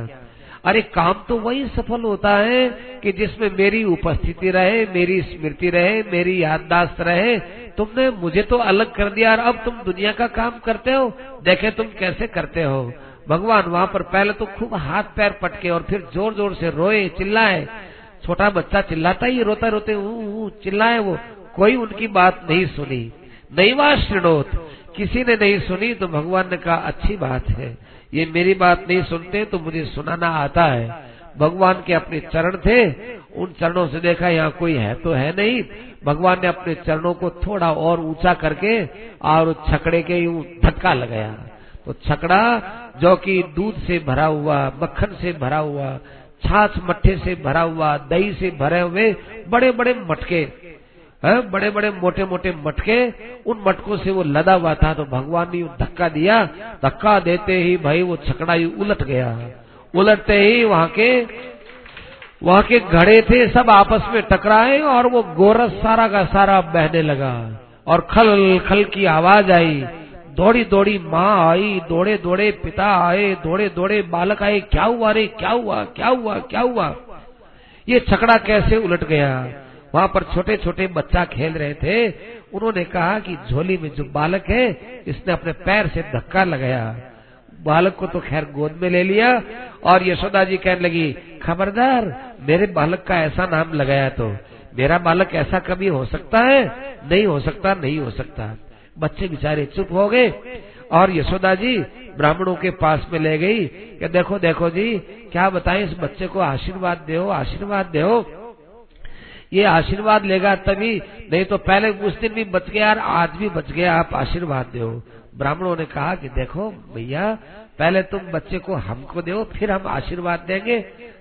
अरे काम तो वही सफल होता है कि जिसमें मेरी उपस्थिति रहे, मेरी स्मृति रहे, मेरी याददाश्त रहे। तुमने मुझे तो अलग कर दिया और अब तुम दुनिया का काम करते हो, देखे तुम कैसे करते हो। भगवान वहाँ पर पहले तो खूब हाथ पैर पटके और फिर जोर जोर से रोए, चिल्लाए। छोटा बच्चा चिल्लाता ही, रोता रोते चिल्लाए, वो कोई उनकी बात नहीं सुनी। नैवा श्रृणोत, किसी ने नहीं सुनी। तो भगवान ने कहा अच्छी बात है, ये मेरी बात नहीं सुनते तो मुझे सुनाना आता है। भगवान के अपने चरण थे, उन चरणों से देखा यहाँ कोई है तो है नहीं। भगवान ने अपने चरणों को थोड़ा और ऊंचा करके और छकड़े के यूं धक्का लगाया, तो छकड़ा जो कि दूध से भरा हुआ, मक्खन से भरा हुआ, छाछ मट्ठे से भरा हुआ, दही से भरे हुए बड़े बड़े मटके, बड़े बड़े मोटे मोटे मटके, उन मटकों से वो लदा हुआ था। तो भगवान ने धक्का दिया, धक्का देते ही भाई वो छकड़ा ही उलट गया। उलटते ही वहाँ के घड़े थे सब आपस में टकराए और वो गोरस सारा का सारा बहने लगा और खल खल की आवाज आई। दौड़ी दौड़ी माँ आई, दौड़े दौड़े पिता आए, दौड़े दौड़े बालक आए, क्या हुआ रे, क्या हुआ, क्या हुआ, क्या हुआ, ये छकड़ा कैसे उलट गया। वहाँ पर छोटे छोटे बच्चा खेल रहे थे, उन्होंने कहा कि झोली में जो बालक है इसने अपने पैर से धक्का लगाया। बालक को तो खैर गोद में ले लिया और यशोदा जी कहने लगी, खबरदार मेरे बालक का ऐसा नाम लगाया, तो मेरा बालक ऐसा कभी हो सकता है? नहीं हो सकता, नहीं हो सकता। बच्चे बेचारे चुप हो गए और यशोदा जी ब्राह्मणों के पास में ले गई कि देखो देखो जी, क्या बताएं, इस बच्चे को आशीर्वाद दो, आशीर्वाद दो। ये आशीर्वाद लेगा तभी, नहीं तो पहले उस दिन भी बच गया और आज भी बच गया, आप आशीर्वाद दो। ब्राह्मणों ने कहा कि देखो भैया, पहले तुम बच्चे को हमको दो, फिर हम आशीर्वाद देंगे।